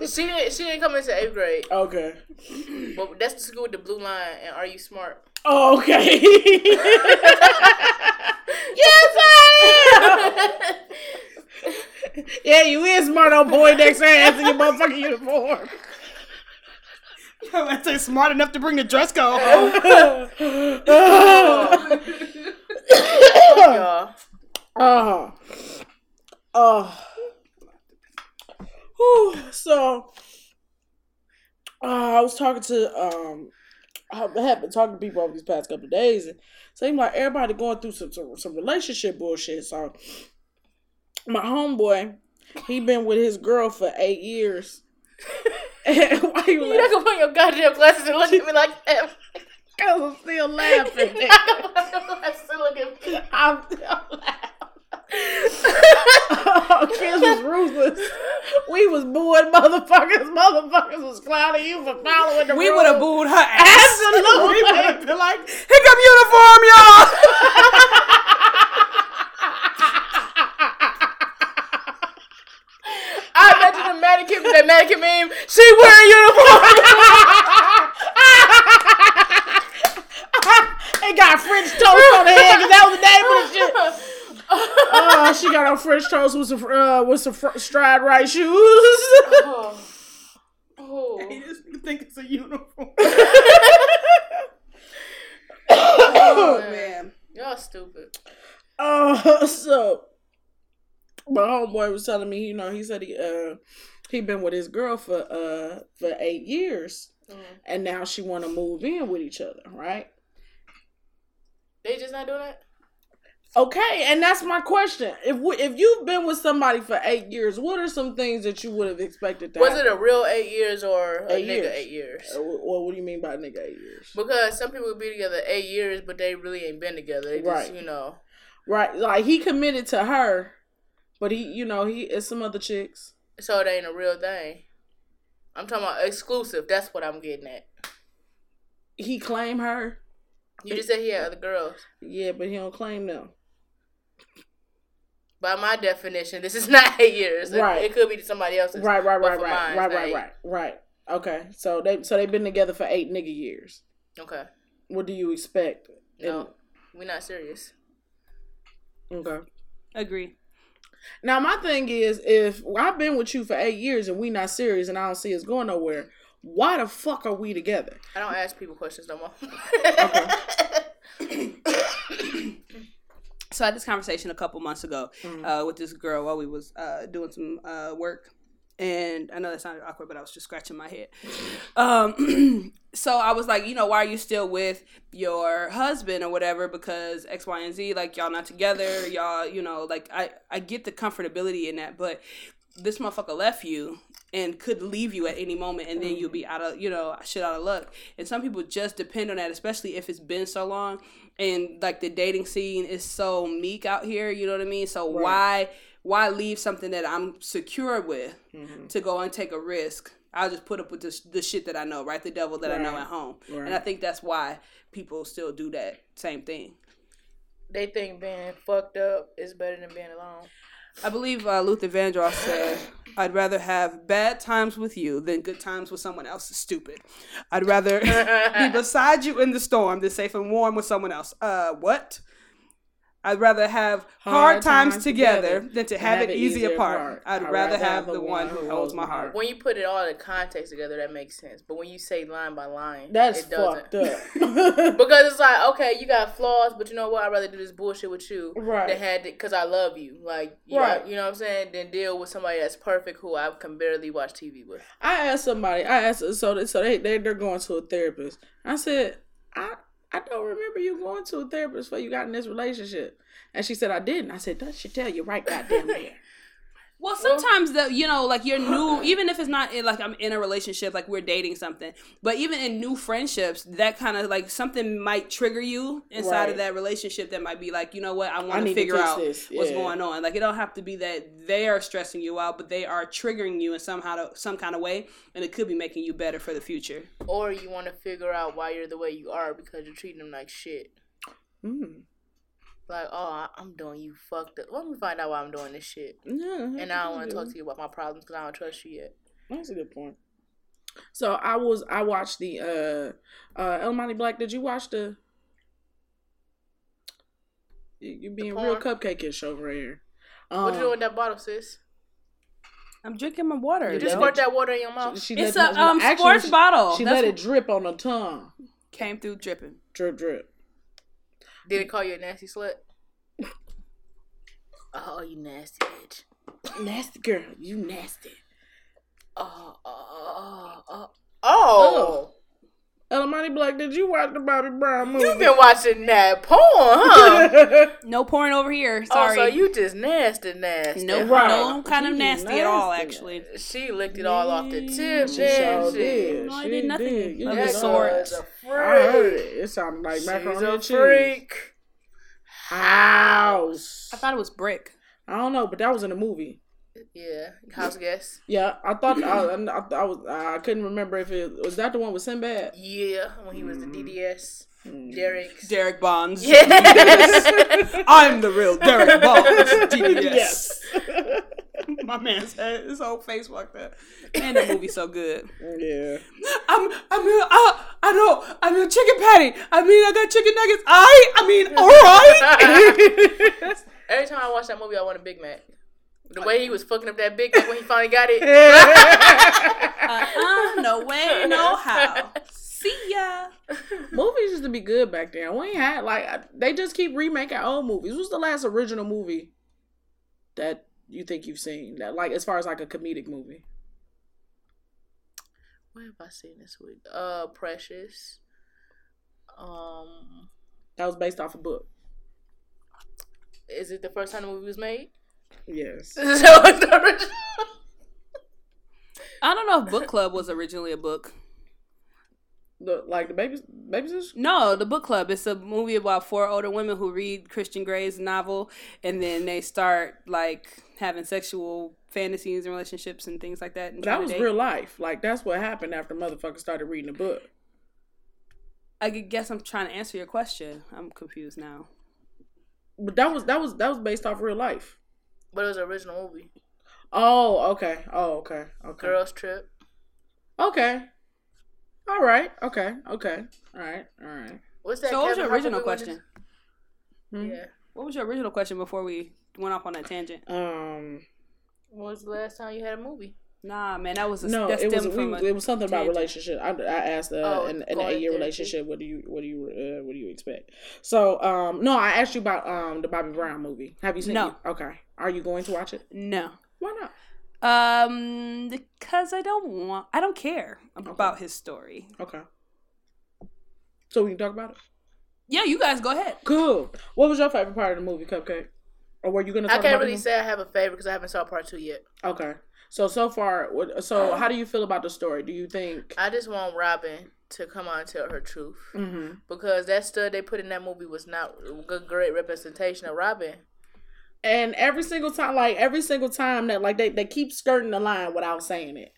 was? She didn't come into 8th grade. Okay. But that's the school with the blue line and Are You Smart? Oh, okay. Yes, I am! Yeah, you is smart, old boy, next ass in your motherfucking uniform. I say smart enough to bring the dress code home. Oh. Oh. Oh, I was talking to I have been talking to people over these past couple of days, and seemed like everybody going through some relationship bullshit. So my homeboy, he been with his girl for 8 years. And why you not gonna put your goddamn glasses and look at me like that? Cause I'm still laughing. I'm still laughing. Kids was ruthless. We was booing motherfuckers. Motherfuckers was clowning you for following the rules. We would have booed her ass. Absolutely. We would have been like, here come uniform, y'all. I imagine the mannequin, that mannequin meme. She wearing uniform. It got French toast on the head because that was the name of the shit. Oh, she got on French toast with some stride right shoes. Oh. He just think it's a uniform. Oh man, y'all stupid. So my homeboy was telling me, he said he been with his girl for 8 years, and now she want to move in with each other, right? They just not doing that? Okay, and that's my question. If you've been with somebody for 8 years, what are some things that you would have expected to happen? Was it a real 8 years or a nigga 8 years? Well, what do you mean by nigga 8 years? Because some people be together 8 years, but they really ain't been together. They just, you know. Right, like he committed to her, but he, you know, he is some other chicks. So it ain't a real thing. I'm talking about exclusive. That's what I'm getting at. He claim her? You just said he had other girls. Yeah, but he don't claim them. By my definition, this is not 8 years. Right. It could be somebody else's. Right. Okay. So they've been together for 8 nigga years. Okay. What do you expect? No. We're not serious. Okay. Agree. Now my thing is, if I've been with you for 8 years and we not serious and I don't see us going nowhere, why the fuck are we together? I don't ask people questions no more. Okay. So I had this conversation a couple months ago with this girl while we was doing some work. And I know that sounded awkward, but I was just scratching my head. So I was like, you know, why are you still with your husband or whatever? Because X, Y, and Z, like, y'all not together. Y'all, you know, like, I get the comfortability in that. But this motherfucker left you and could leave you at any moment, and then you'll be out of, you know, shit out of luck. And some people just depend on that, especially if it's been so long. And, like, the dating scene is so meek out here, you know what I mean? So why leave something that I'm secure with to go and take a risk? I'll just put up with the shit that I know, right? The devil that I know at home. Right. And I think that's why people still do that same thing. They think being fucked up is better than being alone. I believe Luther Vandross said, I'd rather have bad times with you than good times with someone else is stupid. I'd rather be beside you in the storm than safe and warm with someone else. What? I'd rather have hard times together than to have it easy apart. I'd rather have the one who holds my heart. When you put it all in context together, that makes sense. But when you say line by line, that's it fucked up. Because it's like, okay, you got flaws, but you know what? I'd rather do this bullshit with you than had it because I love you. Like, you know what I'm saying? Then deal with somebody that's perfect who I can barely watch TV with. I asked somebody, so they're going to a therapist. I said, I don't remember you going to a therapist before you got in this relationship. And she said, I didn't. I said, does she tell you right goddamn there? Well, sometimes, you know, like you're new, even if it's not like I'm in a relationship, like we're dating something, but even in new friendships, that kind of like something might trigger you inside of that relationship that might be like, you know what, I want to figure out what's going on. Like it don't have to be that they are stressing you out, but they are triggering you in some kind of way, and it could be making you better for the future. Or you want to figure out why you're the way you are because you're treating them like shit. Mm. Like, oh, I'm doing you fucked up. Let me find out why I'm doing this shit. Yeah, and I don't want to talk to you about my problems because I don't trust you yet. That's a good point. So I watched the Elmani Black. Did you watch the? You being real cupcake-ish over here. What you doing with that bottle, sis? I'm drinking my water. You just poured that water in your mouth. It's a sports bottle. She let it drip on her tongue. Came through dripping. Drip, drip. Did it call you a nasty slut? Oh, you nasty bitch. Nasty girl, you nasty. Oh. Elamani Black, did you watch the Bobby Brown movie? You've been watching that porn, huh? No porn over here, sorry. Oh, so you just nasty. No kind of nasty at all, actually. She licked it all off the tip, man. She no, I did nothing of the sort. I heard it. It sounded like macaroni and cheese. She's a freak. House. I thought it was brick. I don't know, but that was in a movie. Yeah, house guest. Yeah, I thought I couldn't remember if it was that the one with Sinbad. Yeah, when he was the DDS, Derek Bonds. Yes. DDS. I'm the real Derek Bonds. DDS. Yes. My man's head, his whole face walked up. Man, that movie's so good. Yeah. I mean chicken patty. I mean I got chicken nuggets. All right. Every time I watch that movie, I want a Big Mac. The way he was fucking up that Big Mac when he finally got it. No way, no how. See ya. Movies used to be good back then. We ain't had, they just keep remaking old movies. What's the last original movie that you think you've seen? That, as far as, a comedic movie? What have I seen this week? Precious. That was based off a book. Is it the first time the movie was made? Yes. So it's the original. I don't know if Book Club was originally a book. The Baby Sister? No, the Book Club. It's a movie about four older women who read Christian Gray's novel, and then they start having sexual fantasies and relationships and things like that. That was real life. That's what happened after motherfuckers started reading the book. I guess I'm trying to answer your question. I'm confused now. But that was based off real life. But it was an original movie. Oh, okay. Girls Trip. Okay. All right. Okay. All right. What's that? So, what was your original question? Yeah. What was your original question before we went off on that tangent? When was the last time you had a movie? Nah, man, it was something about relationship. I asked an 8-year relationship. What do you expect? So, no, I asked you about the Bobby Brown movie. Have you seen it? No. Okay. Are you going to watch it? No. Why not? Because I don't care about his story. Okay. So we can talk about it? Yeah, you guys go ahead. Cool. What was your favorite part of the movie, Cupcake? Or were you going to talk about it? I can't really say I have a favorite because I haven't saw part 2 yet. Okay. So far, how do you feel about the story? Do you think... I just want Robin to come out and tell her truth. Mm-hmm. Because that stud they put in that movie was not a great representation of Robin. And every single time that they keep skirting the line without saying it,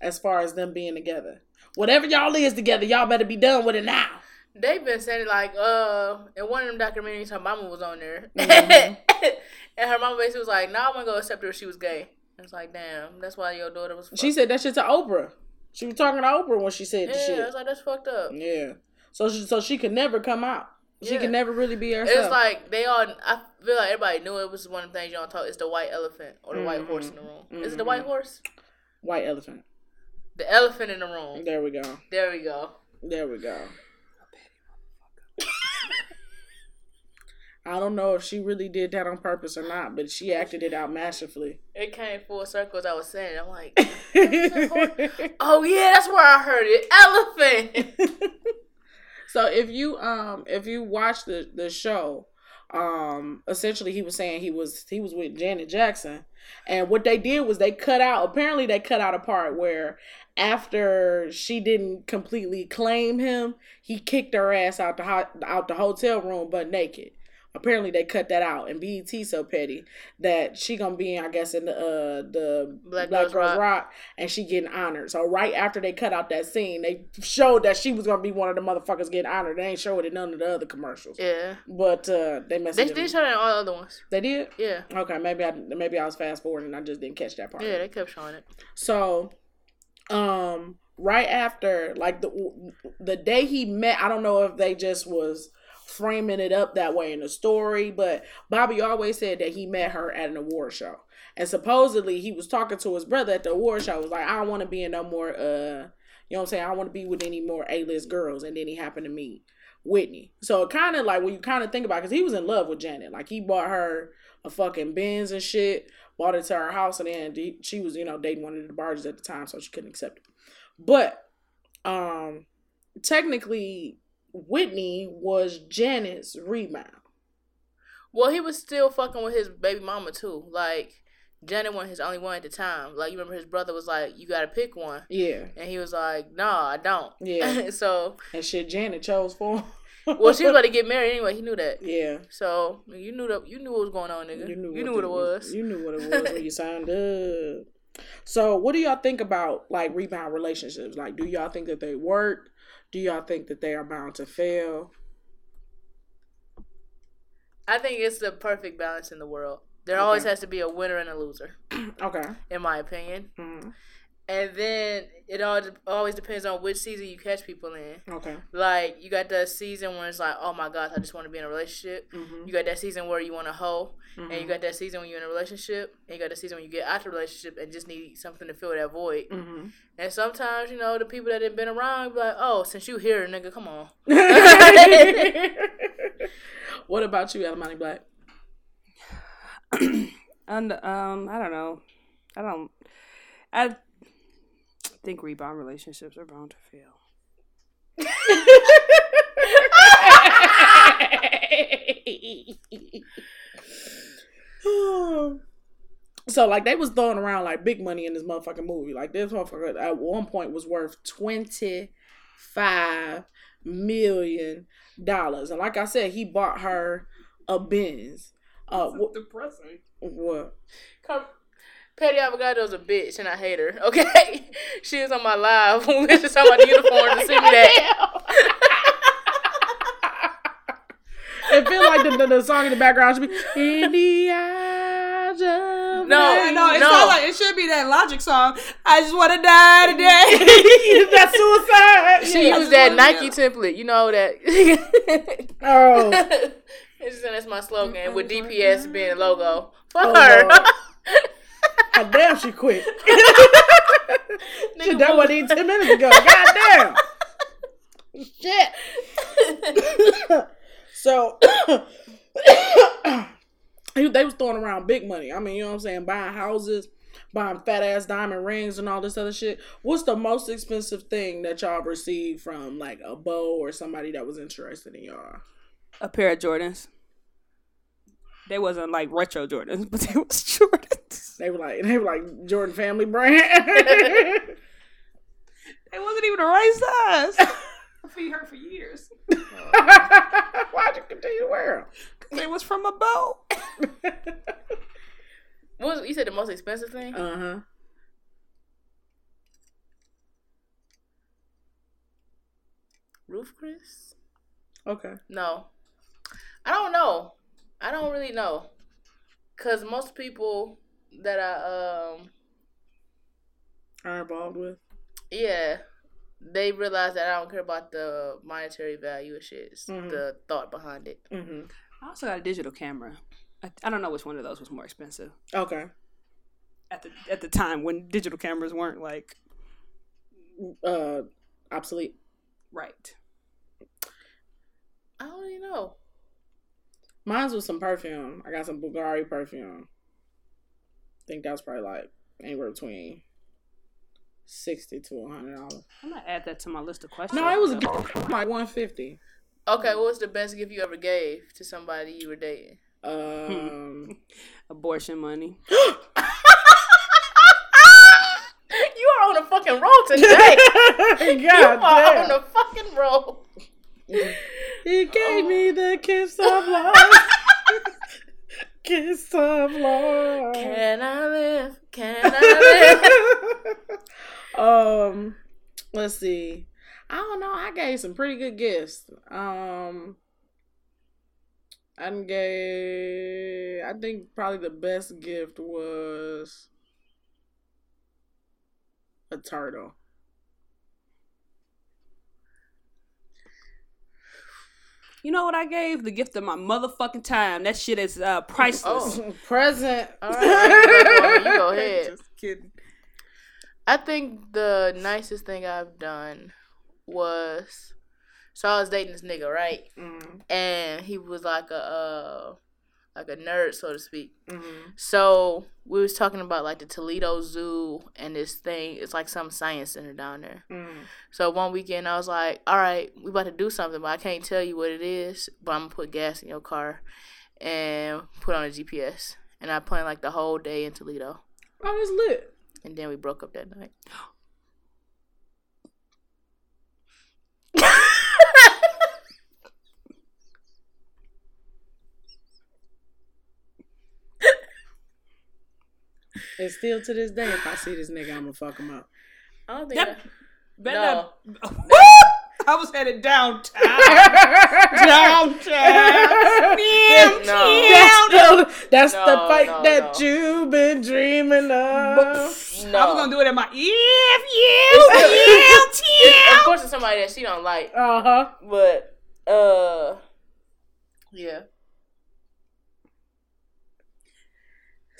as far as them being together. Whatever y'all is together, y'all better be done with it now. They've been saying it in one of them documentaries, her mama was on there, mm-hmm. And her mama basically was like, "Nah, I'm gonna go accept her if she was gay." It's like, damn, that's why your daughter was. She said that shit to Oprah. She was talking to Oprah when she said the shit. Yeah, I was like, that's fucked up. Yeah, so she could never come out. She can never really be herself. It's like they all. I feel like everybody knew it was one of the things you don't talk. It's the white elephant or the white horse in the room. Mm-hmm. Is it the white horse? White elephant. The elephant in the room. There we go. I don't know if she really did that on purpose or not, but she acted it out masterfully. It came full circle, as I was saying. I'm like, oh yeah, that's where I heard it. Elephant. So if you watch the show, essentially he was saying he was with Janet Jackson, and what they did was they cut out a part where after she didn't completely claim him, he kicked her ass out the hotel room butt naked. Apparently they cut that out, and BET so petty that she gonna be in, I guess, in the Black Girls Rock, and she getting honored. So right after they cut out that scene, they showed that she was gonna be one of the motherfuckers getting honored. They ain't showed it in none of the other commercials. Yeah, but they messed. They did show it in all the other ones. They did. Yeah. Okay, maybe I was fast forwarding. I just didn't catch that part. Yeah, they kept showing it. So, right after the day he met, I don't know if they just was framing it up that way in the story, but Bobby always said that he met her at an award show, and supposedly he was talking to his brother at the award show. He was like, I don't want to be in no more you know what I'm saying, I don't want to be with any more A-list girls. And then he happened to meet Whitney. So it kind of when you kind of think about it, because he was in love with Janet, he bought her a fucking Benz and shit, bought it to her house, and then she was dating one of the barges at the time, so she couldn't accept it. But technically Whitney was Janet's rebound. Well, he was still fucking with his baby mama too. Janet wasn't his only one at the time. You remember his brother was like, you gotta pick one. Yeah. And he was like, nah, I don't. Yeah. So. And shit, Janet chose for him. Well, she was about to get married anyway. He knew that. Yeah. So you knew what was going on, nigga. You knew what it was. You knew what it was when you signed up. So what do y'all think about rebound relationships? Do y'all think that they work? Do y'all think that they are bound to fail? I think it's the perfect balance in the world. There always has to be a winner and a loser. Okay. In my opinion. Mm-hmm. And then it always depends on which season you catch people in. Okay. You got that season where it's like, oh my God, I just want to be in a relationship. Mm-hmm. You got that season where you want to hoe. Mm-hmm. And you got that season when you're in a relationship. And you got that season when you get out of the relationship and just need something to fill that void. Mm-hmm. And sometimes, the people that have been around be like, oh, since you here, nigga, come on. What about you, Elamani Black? And, I don't know. I think rebound relationships are bound to fail. So, like, they was throwing around, like, big money in this motherfucking movie. Like, this motherfucker at one point was worth $25 million. And like I said, he bought her a Benz. Depressing. What? Patty Avocado's a bitch, and I hate her, okay? She is on my live when we just talking about the uniform to see me that. It feels like the song in the background should be in the eyes of No, not like it should be that Logic song. I just want to die today. That's suicide. She used that Nike template, you know that. Oh, that's my slogan with DPS being a logo. Fuck her. God damn, she quit. She done what even 10 minutes ago. God damn. Shit. So, they was throwing around big money. I mean, you know what I'm saying? Buying houses, buying fat-ass diamond rings and all this other shit. What's the most expensive thing that y'all received from, like, a beau or somebody that was interested in y'all? A pair of Jordans. They wasn't, like, retro Jordans, but they was Jordans. They were like Jordan family brand. They wasn't even the right size. Feed her for years. Why'd you continue to wear them? Because it was from a boat. You said the most expensive thing? Uh-huh. Ruth Chris? Okay. No. I don't know. I don't really know. Because most people that I are involved with? Yeah. They realize that I don't care about the monetary value of shit. It's the thought behind it. Mm-hmm. I also got a digital camera. I don't know which one of those was more expensive. Okay. At the time when digital cameras weren't like obsolete. Right. I don't even know. Mine's was some perfume. I got some Bulgari perfume. I think that was probably like anywhere between $60 to $100. I'm gonna add that to my list of questions. No, it was like $150. Okay, what was the best gift you ever gave to somebody you were dating? Abortion money. You are on a fucking roll today. On a fucking roll. He gave me the kiss of love. Kiss of love. Can I live? Can I live? Let's see. I don't know. I gave some pretty good gifts. I think probably the best gift was a turtle. You know what I gave? The gift of my motherfucking time. That shit is priceless. Oh, present. All right. You go ahead. Just kidding. I think the nicest thing I've done was, so I was dating this nigga, right? Mm-hmm. And he was like a nerd, so to speak. Mm-hmm. So we was talking about like the Toledo Zoo and this thing. It's like some science center down there. Mm-hmm. So one weekend I was like, all right, we about to do something, but I can't tell you what it is, but I'm going to put gas in your car and put on a GPS. And I planned like the whole day in Toledo. I was lit. And then we broke up that night. And still to this day, if I see this nigga, I'm gonna fuck him up. I don't think I was headed downtown. That's the fight you've been dreaming of. I was gonna do it at my Of course, it's somebody that she don't like. Uh-huh. But yeah.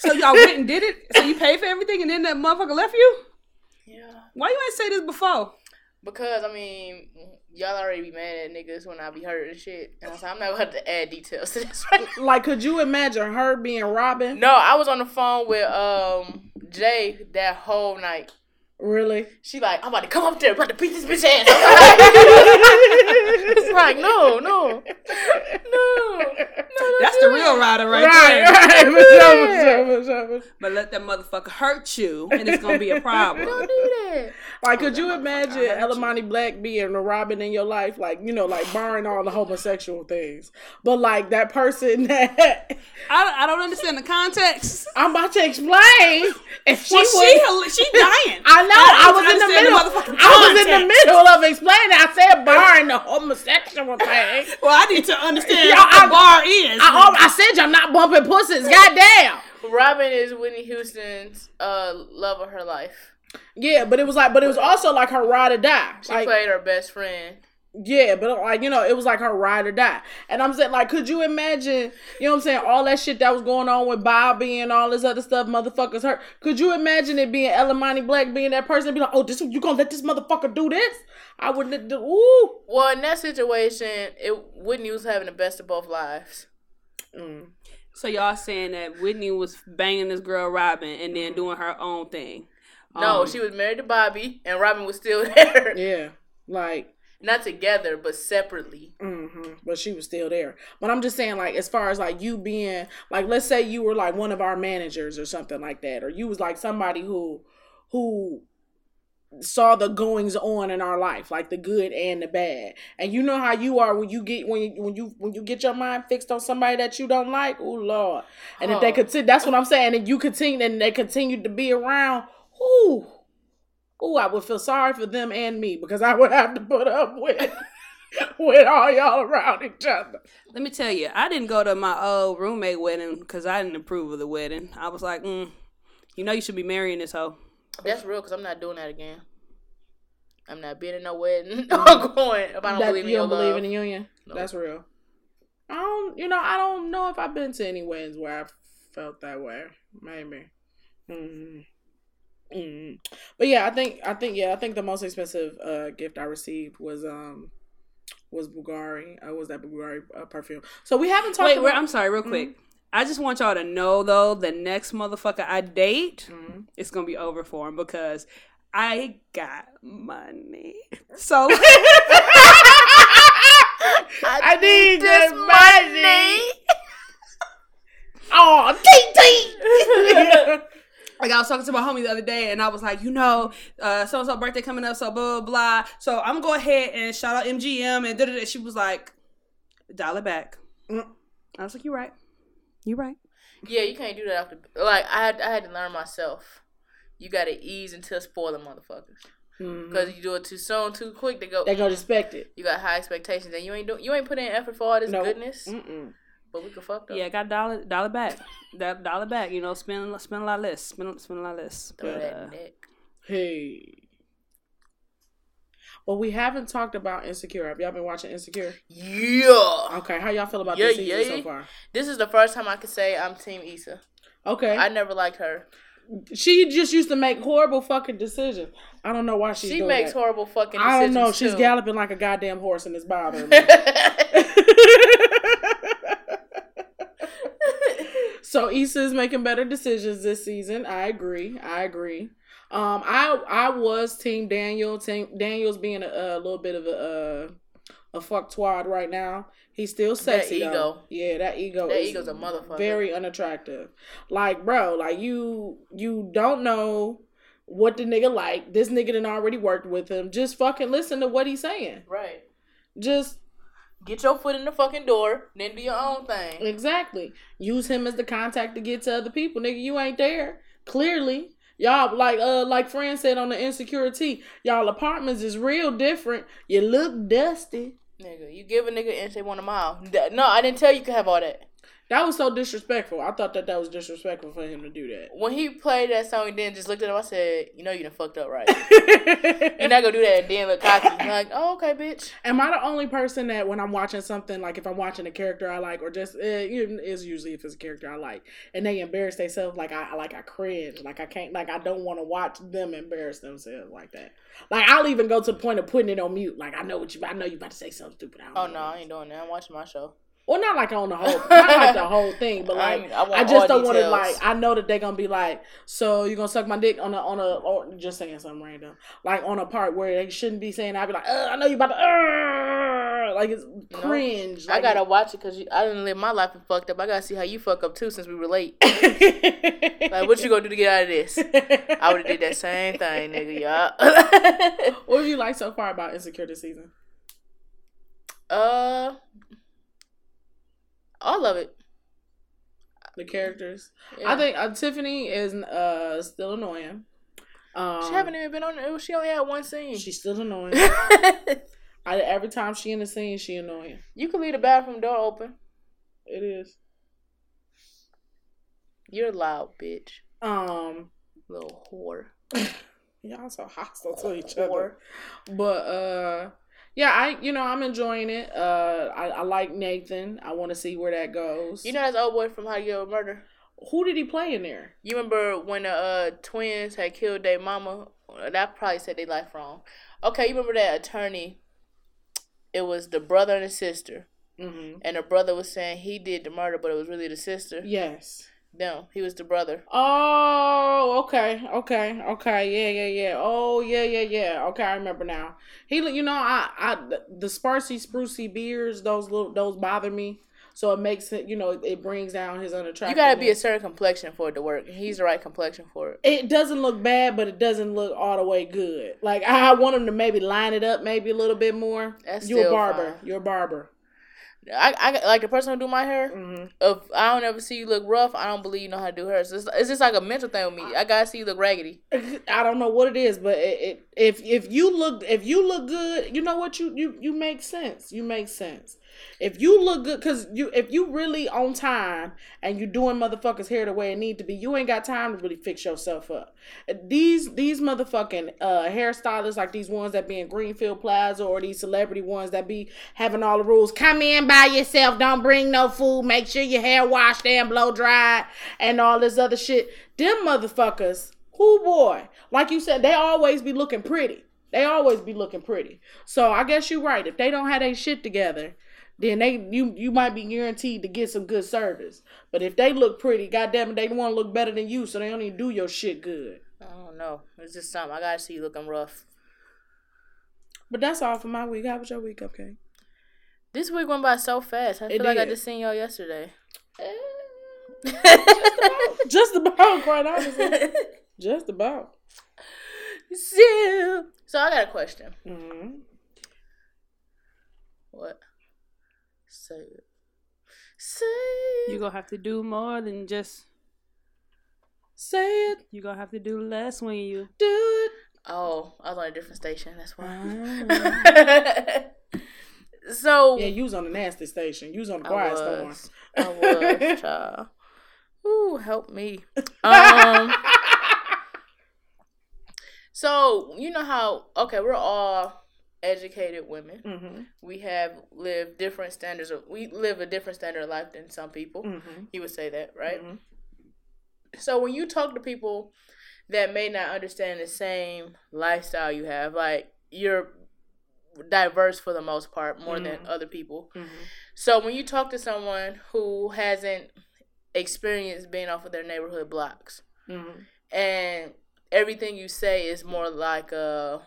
So y'all went and did it? So you paid for everything and then that motherfucker left you? Yeah. Why you ain't say this before? Because, I mean, y'all already be mad at niggas when I be hurt and shit. And I was like, I'm not going to have to add details to this right now. Like, could you imagine her being Robin? No, I was on the phone with Jay that whole night. Really? She like, I'm about to come up there, about to beat this bitch ass. It's like, no. That's the real rider right there. But let that motherfucker hurt you, and it's gonna be a problem. Don't do that. Like, could you imagine Elamani Black being a Robin in your life? Like, you know, like barring all the homosexual things, but like that person that I don't understand the context. I'm about to explain. If she was, she dying. I was in the middle of explaining. I said barring the homosexual thing. Well, I need to understand what the bar is. I said y'all not bumping pussies. Goddamn. Robin is Whitney Houston's love of her life. Yeah, but it was also like her ride or die. She played her best friend. Yeah, but like, you know, it was like her ride or die. And I'm saying, like, could you imagine, you know what I'm saying, all that shit that was going on with Bobby and all this other stuff, motherfuckers hurt. Could you imagine it being Elamani Black being that person and be like, oh, this, you gonna let this motherfucker do this? I would let the, ooh. Well, in that situation, Whitney was having the best of both lives. Mm. So y'all saying that Whitney was banging this girl Robin and then doing her own thing. No, she was married to Bobby and Robin was still there. Yeah, like. Not together, but separately. Mm-hmm. But she was still there. But I'm just saying, like, as far as, like, you being, like, let's say you were, like, one of our managers or something like that. Or you was, like, somebody who saw the goings on in our life, like the good and the bad. And you know how you are when you get your mind fixed on somebody that you don't like? Ooh, Lord. And if they continue, that's what I'm saying. And you continue, and they continue to be around, ooh. Oh, I would feel sorry for them and me because I would have to put up with all y'all around each other. Let me tell you, I didn't go to my old roommate wedding because I didn't approve of the wedding. I was like, you know you should be marrying this hoe. That's real because I'm not doing that again. I'm not being in no wedding. I'm going if I don't believe in your love. You don't believe in the union? No. That's real. I don't know if I've been to any weddings where I felt that way. Maybe. Mm-hmm. Mm. But yeah, I think the most expensive gift I received was Bulgari. Was that Bulgari perfume? So we haven't talked. Wait, I'm sorry, real quick. Mm-hmm. I just want y'all to know though, the next motherfucker I date, it's gonna be over for him because I got money. So I need this money. Oh, TT. Like, I was talking to my homie the other day, and I was like, you know, so-and-so birthday coming up, so blah, blah, blah. So I'm going to go ahead and shout out MGM, and da-da-da. She was like, dial it back. Mm. I was like, you right. Yeah, you can't do that after. Like, I had to learn myself. You got to ease until spoiling motherfuckers. Because you do it too soon, too quick, they go expect it. You got high expectations, and you ain't putting in effort for all this goodness. Mm-mm. But we could fuck up. Yeah, I got dollar back. That dollar back, you know, spend a lot less. Spend a lot less. Throw that neck. Hey. Well, we haven't talked about Insecure. Have y'all been watching Insecure? Yeah. Okay, how y'all feel about this season so far? This is the first time I could say I'm Team Issa. Okay. I never liked her. She just used to make horrible fucking decisions. I don't know why she's doing that. She makes horrible fucking decisions, I don't know. She's galloping like a goddamn horse and it's bothering me. So Issa is making better decisions this season. I agree. I was Team Daniel. Daniel's being a little bit of a fucktwad right now. He's still sexy. That ego. Though. Yeah, that ego. That ego's a motherfucker. Very unattractive. Like, bro, like you don't know what the nigga like. This nigga done already worked with him. Just fucking listen to what he's saying. Right. Just. Get your foot in the fucking door, then do your own thing. Exactly. Use him as the contact to get to other people. Nigga, you ain't there. Clearly. Y'all, like Fran said on the Insecurity, y'all apartments is real different. You look dusty. Nigga, you give a nigga an inch, they want a mile. No, I didn't tell you could have all that. That was so disrespectful. I thought that was disrespectful for him to do that. When he played that song and then just looked at him, I said, you know you done fucked up, right? You're not going to do that and then look cocky. I'm like, oh, okay, bitch. Am I the only person that when I'm watching something, like if I'm watching a character I like or just, it's usually if it's a character I like, and they embarrass themselves, like I cringe. Like I can't, like I don't want to watch them embarrass themselves like that. Like I'll even go to the point of putting it on mute. Like I know you about to say something stupid. Oh, no, I ain't doing that. I'm watching my show. Well, not like on the whole, not like the whole thing, but like I just don't want to like. I know that they're gonna be like, so you're gonna suck my dick on a just saying something random, like on a part where they shouldn't be saying. I'd be like, I know you about to, like it's cringe. No, like, I gotta watch it because I didn't live my life and fucked up. I gotta see how you fuck up too, since we relate. Like, what you gonna do to get out of this? I would have did that same thing, nigga, y'all. What do you like so far about Insecure this season? All of it. The characters. Yeah. I think Tiffany is still annoying. She haven't even been on it. She only had one scene. She's still annoying. Every time she in the scene, she annoying. You can leave the bathroom door open. It is. You're loud, bitch. Little whore. Y'all so hostile to each other. But yeah, I'm enjoying it. I like Nathan. I want to see where that goes. You know that's old boy from How to Get Away with Murder. Who did he play in there? You remember when the twins had killed their mama? That probably said they life wrong. Okay, you remember that attorney? It was the brother and the sister. Mm-hmm. And the brother was saying he did the murder, but it was really the sister. Yes. No, he was the brother. Oh, okay, yeah. Oh, yeah. Okay, I remember now. He, the sparsy, sprucey beards, those bother me. So it makes it, it brings down his unattractiveness. You gotta be a certain complexion for it to work. He's the right complexion for it. It doesn't look bad, but it doesn't look all the way good. Like I want him to maybe line it up, maybe a little bit more. That's you're still a barber. Fine. You're a barber. I like the person who do my hair. Mm-hmm. If I don't ever see you look rough, I don't believe you know how to do hers. It's just like a mental thing with me. I gotta see you look raggedy. I don't know what it is, but if you look good, you know what you make sense. You make sense. If you look good, if you really on time and you doing motherfuckers hair the way it need to be, you ain't got time to really fix yourself up. These motherfucking hairstylists, like these ones that be in Greenfield Plaza or these celebrity ones that be having all the rules. Come in by yourself. Don't bring no food. Make sure your hair washed and blow dried and all this other shit. Them motherfuckers, who boy, like you said, they always be looking pretty. They always be looking pretty. So I guess you're right. If they don't have their shit together, then you might be guaranteed to get some good service. But if they look pretty, goddamn it, they want to look better than you, so they don't even do your shit good. I don't know. It's just something. I gotta see you looking rough. But that's all for my week. How was your week, okay? This week went by so fast. I feel like I just seen y'all yesterday. Just about, quite honestly. Just about. So I got a question. Mm-hmm. What? Say it. You're going to have to do more than just say it. You're going to have to do less when you do it. Oh, I was on a different station. That's why. So. Yeah, you was on the nasty station. You was on the quiet storm. I was, child. Ooh, help me. So, you know how, okay, we're all educated women. Mm-hmm. We have lived different standards of life than some people. Mm-hmm. You would say that, right? Mm-hmm. So when you talk to people that may not understand the same lifestyle you have, like you're diverse for the most part, more mm-hmm. than other people. Mm-hmm. So when you talk to someone who hasn't experienced being off of their neighborhood blocks, mm-hmm. and everything you say is more like a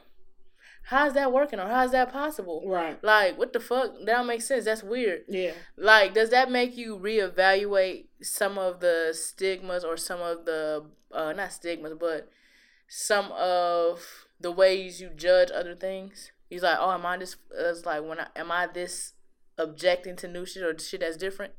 how's that working or how's that possible? Right. Like, what the fuck? That don't make sense. That's weird. Yeah. Like, does that make you reevaluate some of the stigmas or some of the, not stigmas, but some of the ways you judge other things? He's like, oh, am I this, it's like, am I this objecting to new shit or shit that's different?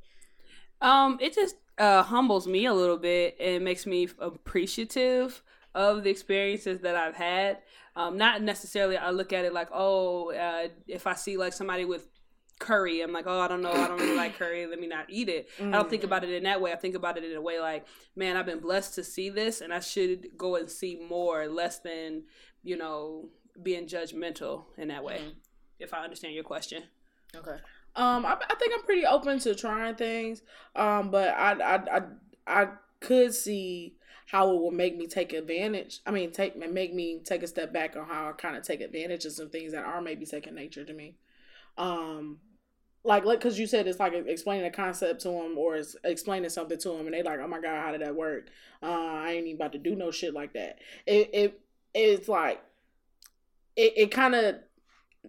It just humbles me a little bit and makes me appreciative of the experiences that I've had. Not necessarily I look at it like, if I see like somebody with curry, I'm like, oh, I don't know. I don't really like curry. Let me not eat it. Mm. I don't think about it in that way. I think about it in a way like, man, I've been blessed to see this and I should go and see more, less than, being judgmental in that way. Mm. If I understand your question. Okay. I think I'm pretty open to trying things. But I could see how it will make me take advantage. I mean, make me take a step back on how I kind of take advantage of some things that are maybe second nature to me. like, because you said it's like explaining a concept to them, or it's explaining something to them, and they like, oh my God, how did that work? I ain't even about to do no shit like that. It's like, it kind of,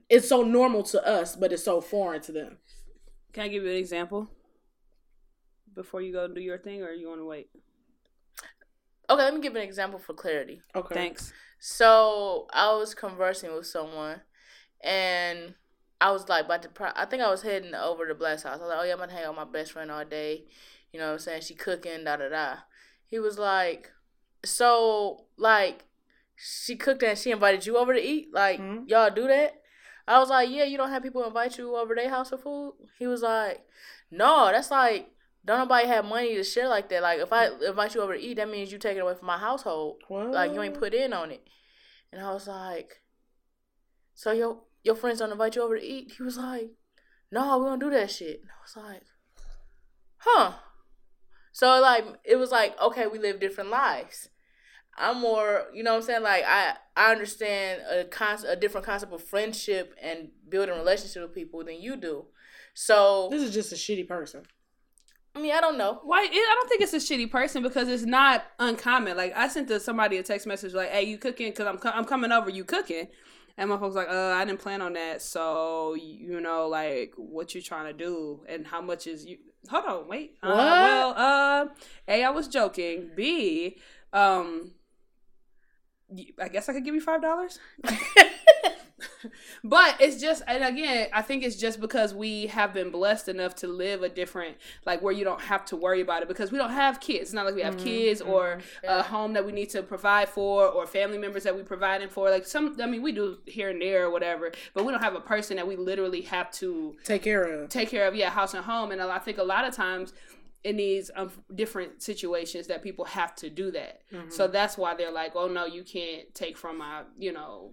it's so normal to us, but it's so foreign to them. Can I give you an example before you go do your thing, or you want to wait? Okay, let me give an example for clarity. Okay. Thanks. So I was conversing with someone, and I was like I think I was heading over to Black's house. I was like, oh yeah, I'm going to hang out with my best friend all day. You know what I'm saying? She cooking, da-da-da. He was like, so, like, she cooked and she invited you over to eat? Like, mm-hmm. Y'all do that? I was like, yeah, you don't have people invite you over their house for food? He was like, no, that's like, don't nobody have money to share like that. Like, if I invite you over to eat, that means you take it away from my household. What? Like, you ain't put in on it. And I was like, so your friends don't invite you over to eat? He was like, no, we don't do that shit. And I was like, huh. So, like, it was like, okay, we live different lives. I'm more, you know what I'm saying? Like, I understand a different concept of friendship and building relationships with people than you do. So this is just a shitty person. I mean, I don't know. Why? I don't think it's a shitty person, because it's not uncommon. Like, I sent somebody a text message like, hey, you cooking? Because I'm coming over, you cooking? And my folks like, I didn't plan on that. So, you know, like, what you trying to do and how much is you... Hold on, wait. What? A, I was joking. B, I guess I could give you $5. But it's just, and again, I think it's just because we have been blessed enough to live a different, like, where you don't have to worry about it, because we don't have kids. It's not like we have kids or a home that we need to provide for, or family members that we providing for. Like, we do here and there or whatever, but we don't have a person that we literally have to take care of, yeah, house and home. And I think a lot of times in these different situations that people have to do that. Mm-hmm. So that's why they're like, oh no, you can't take from my, you know,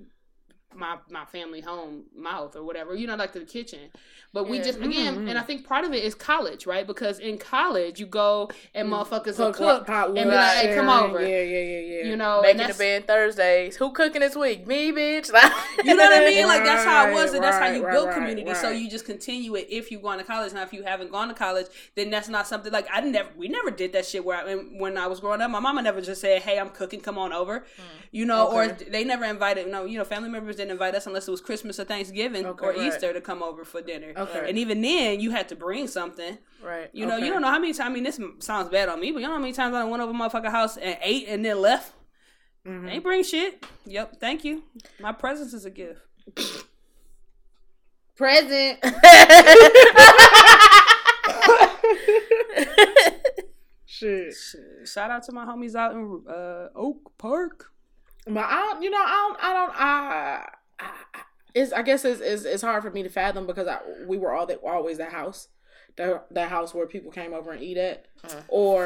my family home mouth or whatever, you know, like the kitchen. But we just, again, and I think part of it is college, right? Because in college you go and motherfuckers will cook and be like, hey, come over. Yeah. You know, making the bed Thursdays. Who cooking this week? Me, bitch. Like, you know what I mean? Like, that's how it was, and that's how you build community. So you just continue it if you've gone to college. Now, if you haven't gone to college, then that's not something like we never did that shit when I was growing up. My mama never just said, hey, I'm cooking, come on over. You know, okay. Or they never invited, no, you know, family members didn't invite us unless it was Christmas or Thanksgiving or Easter to come over for dinner. Okay. And even then, you had to bring something. Right. You know, you don't know how many times, I mean, this sounds bad on me, but you know how many times I went over my fucking house and ate and then left? Mm-hmm. They bring shit. Yep. Thank you. My presence is a gift. Present. Shit. Shout out to my homies out in Oak Park. But I guess it's hard for me to fathom, because we were always that house, that house where people came over and eat at, or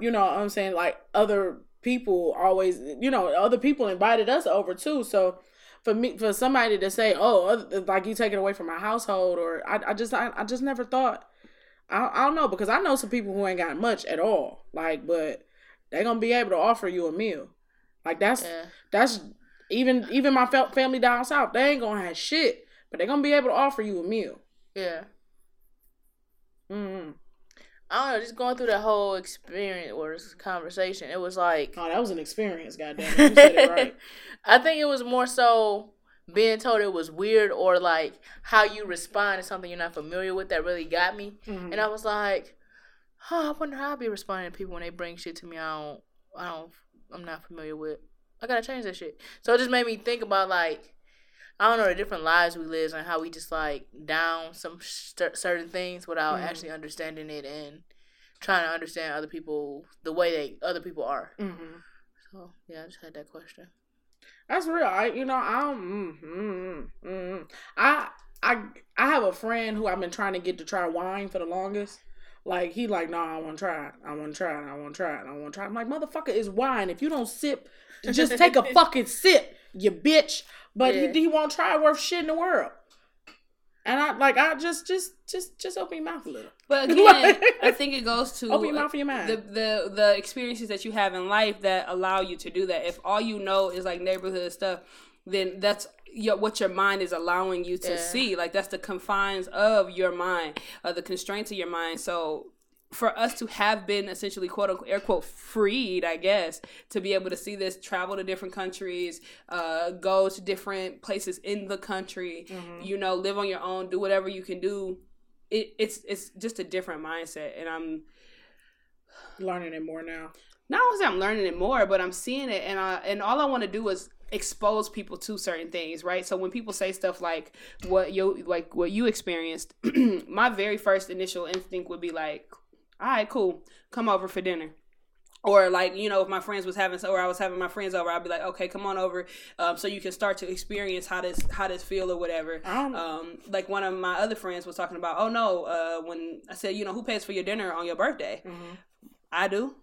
you know what I'm saying, like, other people always, you know, other people invited us over too. So for somebody to say, oh, like, you take it away from my household, or I just never thought, I don't know, because I know some people who ain't got much at all, like, but they gonna be able to offer you a meal. Like, that's even my family down south, they ain't gonna have shit, but they gonna be able to offer you a meal. Yeah. Mm-hmm. I don't know, just going through that whole experience or this conversation, it was like... Oh, that was an experience, goddamn it. You said it right. I think it was more so being told it was weird, or like how you respond to something you're not familiar with, that really got me. Mm-hmm. And I was like, oh, I wonder how I'll be responding to people when they bring shit to me I'm not familiar with. I gotta change that shit. So it just made me think about, like, I don't know, the different lives we live and how we just, like, down some certain things without actually understanding it and trying to understand other people, the way that other people are. Mm-hmm. So, yeah, I just had that question. That's real. I have a friend who I've been trying to get to try wine for the longest. Like, he like, no, I want to try it. I'm like, motherfucker, it's wine. If you don't sip, just take a fucking sip, you bitch. But he won't try worth shit in the world. And I just open your mouth a little. But again, I think it goes to open your mouth for your mind. The experiences that you have in life that allow you to do that. If all you know is like neighborhood stuff, then that's what your mind is allowing you to see. Like, that's the confines of your mind, the constraints of your mind. So for us to have been essentially quote unquote, air quote, freed, I guess, to be able to see this, travel to different countries, go to different places in the country, you know, live on your own, do whatever you can do. It's just a different mindset, and I'm learning it more now. Not only I'm learning it more, but I'm seeing it, and all I want to do is expose people to certain things, right? So when people say stuff like what you experienced, my very first initial instinct would be like, all right, cool, come over for dinner. Or like, you know, if my friends was having, or I was having my friends over, I'd be like, okay, come on over, so you can start to experience how this feel or whatever. Like one of my other friends was talking about, when I said, you know, who pays for your dinner on your birthday? I do.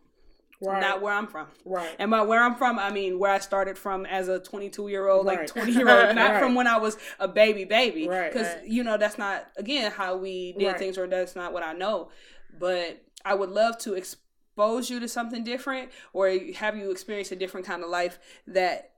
Right. Not where I'm from. Right. And by where I'm from, I mean where I started from as a 22-year-old, like 20-year-old, not from when I was a baby. Right. Because, you know, that's not, again, how we did things, or that's not what I know. But I would love to expose you to something different, or have you experience a different kind of life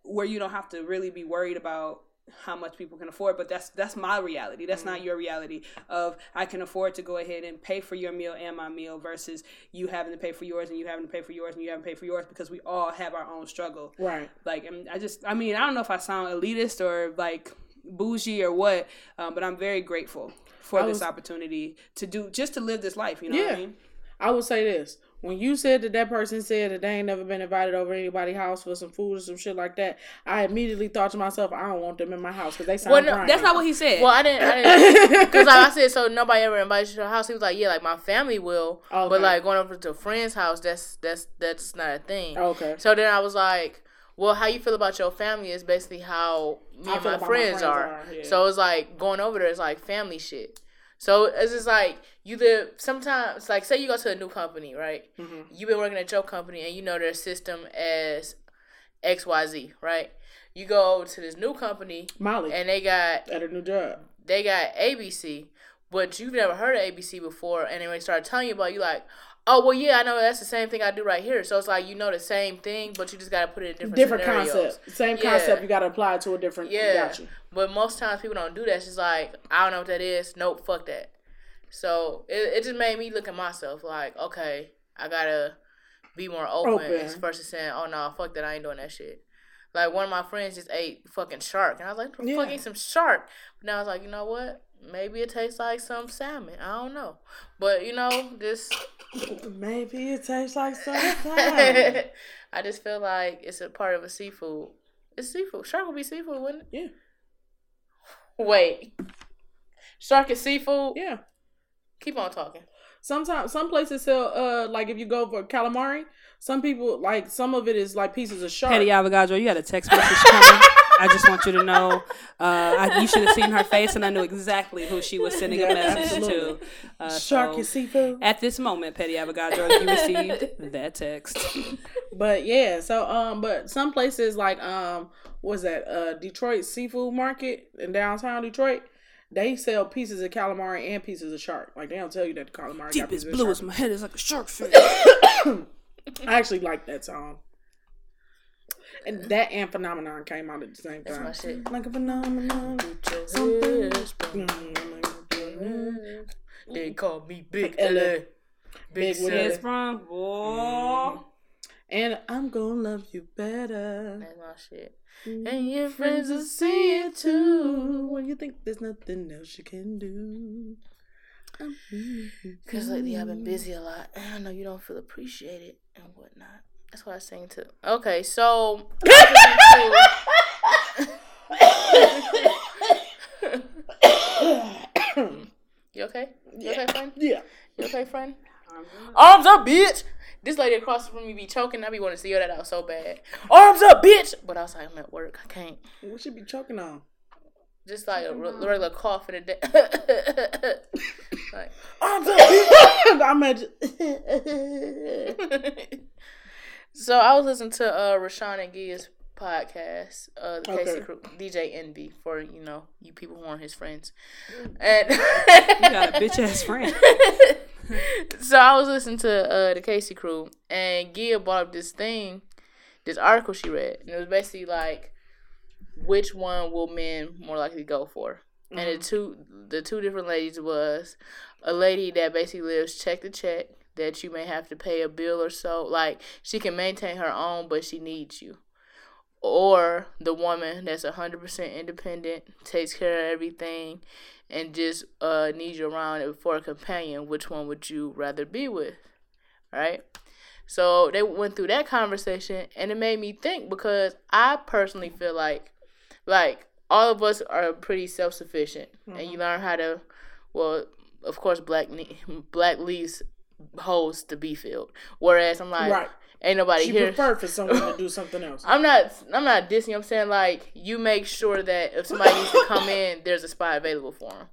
where you don't have to really be worried about how much people can afford. But that's my reality. That's not your reality of I can afford to go ahead and pay for your meal and my meal versus you having to pay for yours and you having to pay for yours and you having to pay for yours, because we all have our own struggle. Right. Like, and I mean, I don't know if I sound elitist or like bougie or what, but I'm very grateful for this opportunity to live this life. You know what I mean? I would say this. When you said that person said that they ain't never been invited over to anybody's house for some food or some shit like that, I immediately thought to myself, I don't want them in my house because they sound crying. That's not what he said. Well, I didn't because like I said, so nobody ever invites you to the house. He was like, yeah, like my family will, okay. But like going over to a friend's house, that's not a thing. Okay. So then I was like, well, how you feel about your family is basically how me and my friends are. Yeah. So it's like going over there is like family shit. So it's just like you live sometimes, like say you go to a new company, right? You've been working at your company and you know their system as XYZ, right? You go to this new company, Molly, and they got at a new job. They got ABC, but you've never heard of ABC before, and then they start telling you about it, you like, oh, well, yeah, I know that's the same thing I do right here. So it's like, you know, the same thing, but you just got to put it in different scenarios. Concept. Same concept. You got to apply it to a different. Yeah. Gotcha. But most times people don't do that. It's just like, I don't know what that is. Nope. Fuck that. So it just made me look at myself like, okay, I got to be more open versus saying, oh, no, fuck that. I ain't doing that shit. Like one of my friends just ate fucking shark. And I was like, fuck, eat some shark. But now I was like, you know what? Maybe it tastes like some salmon. I don't know. But, you know, just... Maybe it tastes like some salmon. I just feel like it's a part of a seafood. It's seafood. Shark would be seafood, wouldn't it? Yeah. Wait. Shark is seafood? Yeah. Keep on talking. Sometimes, some places sell, like if you go for calamari, some people, like, some of it is like pieces of shark. Patty Avogadro, you got a text message coming. I just want you to know, you should have seen her face, and I knew exactly who she was sending a message to. Shark is seafood. At this moment, Patty Avogadro, you received that text. But yeah, so but some places like what's that? Detroit Seafood Market in downtown Detroit. They sell pieces of calamari and pieces of shark. Like they don't tell you that the calamari. Deep is blue as my head is like a shark fin. I actually like that song. And that and Phenomenon came out at the same time. That's my shit. Like a phenomenon. They call me Big LA. Big West Brom boy. And I'm gonna love you better. That's my shit. And your friends will see it too. When you think there's nothing else you can do. Because lately I've been busy a lot. And I know you don't feel appreciated and whatnot. That's what I sing to. Okay, so you okay? You okay, friend? Yeah. You okay, friend? Arms up, bitch. This lady across from me be choking. I be wanting to yell that out so bad. Arms up, bitch. But I was like, I'm at work. I can't. What she be choking on? Just like a regular cough in the day. Like, arms up, bitch. I'm at. So I was listening to Rashawn and Gia's podcast, the Casey Crew, DJ Envy, for, you know, you people who aren't his friends. And you got a bitch ass friend. So I was listening to the Casey Crew, and Gia brought up this article she read, and it was basically like which one will men more likely go for? Mm-hmm. And the two different ladies was a lady that basically lives check to check, that you may have to pay a bill or so. Like, she can maintain her own, but she needs you. Or the woman that's 100% independent, takes care of everything, and just needs you around for a companion. Which one would you rather be with? Right? So they went through that conversation, and it made me think, because I personally feel like all of us are pretty self-sufficient. Mm-hmm. And you learn how to, well, of course, black leaves holes to be filled. Whereas I'm like... Right. Ain't nobody she here. She preferred for someone to do something else. I'm not dissing. I'm saying, like, you make sure that if somebody needs to come in, there's a spot available for them.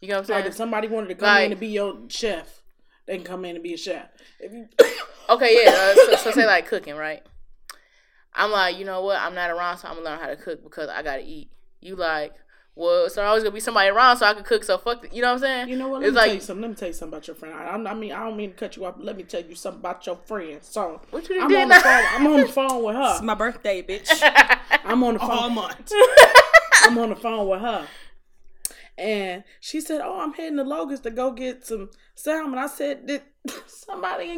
You know what I'm saying? Like, if somebody wanted to come in to be your chef, they can come in and be a chef. Okay, yeah. So say, like, cooking, right? I'm like, you know what? I'm not around, so I'm going to learn how to cook because I got to eat. You like... Well, so always gonna be somebody around, so I can cook. So fuck, you know what I'm saying? You know what? Let me tell you something about your friend. I don't mean to cut you off. But let me tell you something about your friend. So what you did? I'm on the phone with her. It's my birthday, bitch. I'm on the phone all month. I'm on the phone with her, and she said, "Oh, I'm heading to Logan's to go get some salmon." I said, "Did somebody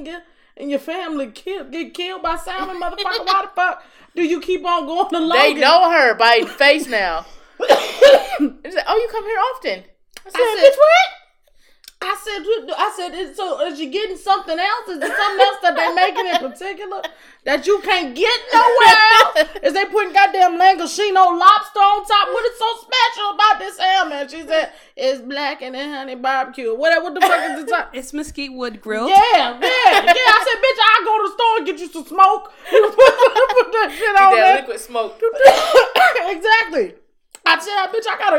in your family get killed by salmon, motherfucker? Why the fuck do you keep on going to Logan's?" They know her by face now. It's like, oh, you come here often. I said, bitch, what? I said, so is you getting something else? Is there something else that they making in particular that you can't get nowhere else? Is they putting goddamn langoustino lobster on top? What is so special about this salmon? She said, it's black and then honey barbecue. What the fuck is the top? It's mesquite wood grilled. Yeah. I said, bitch, I'll go to the store and get you some smoke. Put that shit on there. Liquid smoke. Exactly. I said, bitch, I got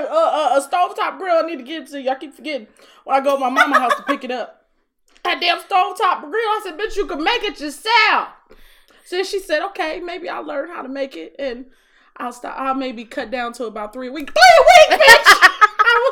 a stovetop grill I need to give it to you. I keep forgetting when I go to my mama's house to pick it up. That damn stovetop grill. I said, bitch, you can make it yourself. So she said, okay, maybe I'll learn how to make it, and I'll maybe cut down to about 3 weeks. 3 weeks, bitch! I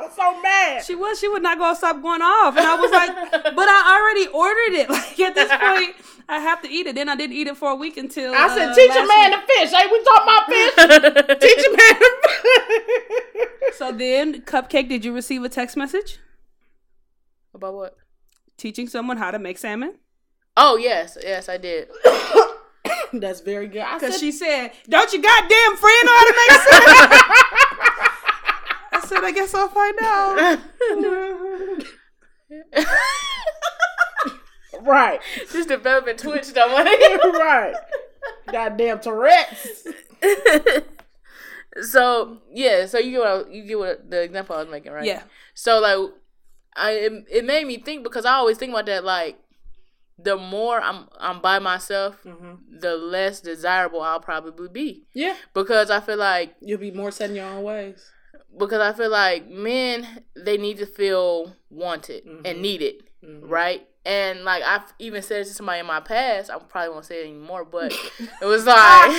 was so mad. She would not go stop going off. And I was like, but I already ordered it. Like, at this point, I have to eat it. Then I didn't eat it for a week until I said, teach a man to fish. Hey, we talking about fish. Teach a man to fish. So then, Cupcake, did you receive a text message? About what? Teaching someone how to make salmon? Oh, yes. Yes, I did. That's very good. Because she said, don't you goddamn friend know how to make salmon? I said, I guess I'll find out. Right. Just developing Twitch, don't want to. Right. Goddamn Tourette's. So, yeah. So, you get what the example I was making, right? Yeah. So, like, it made me think, because I always think about that, like, the more I'm by myself, mm-hmm. the less desirable I'll probably be. Yeah. Because I feel like... You'll be more set in your own ways. Because I feel like men, they need to feel wanted mm-hmm. and needed, mm-hmm. right? And, like, I've even said it to somebody in my past. I probably won't say it anymore, but it was like,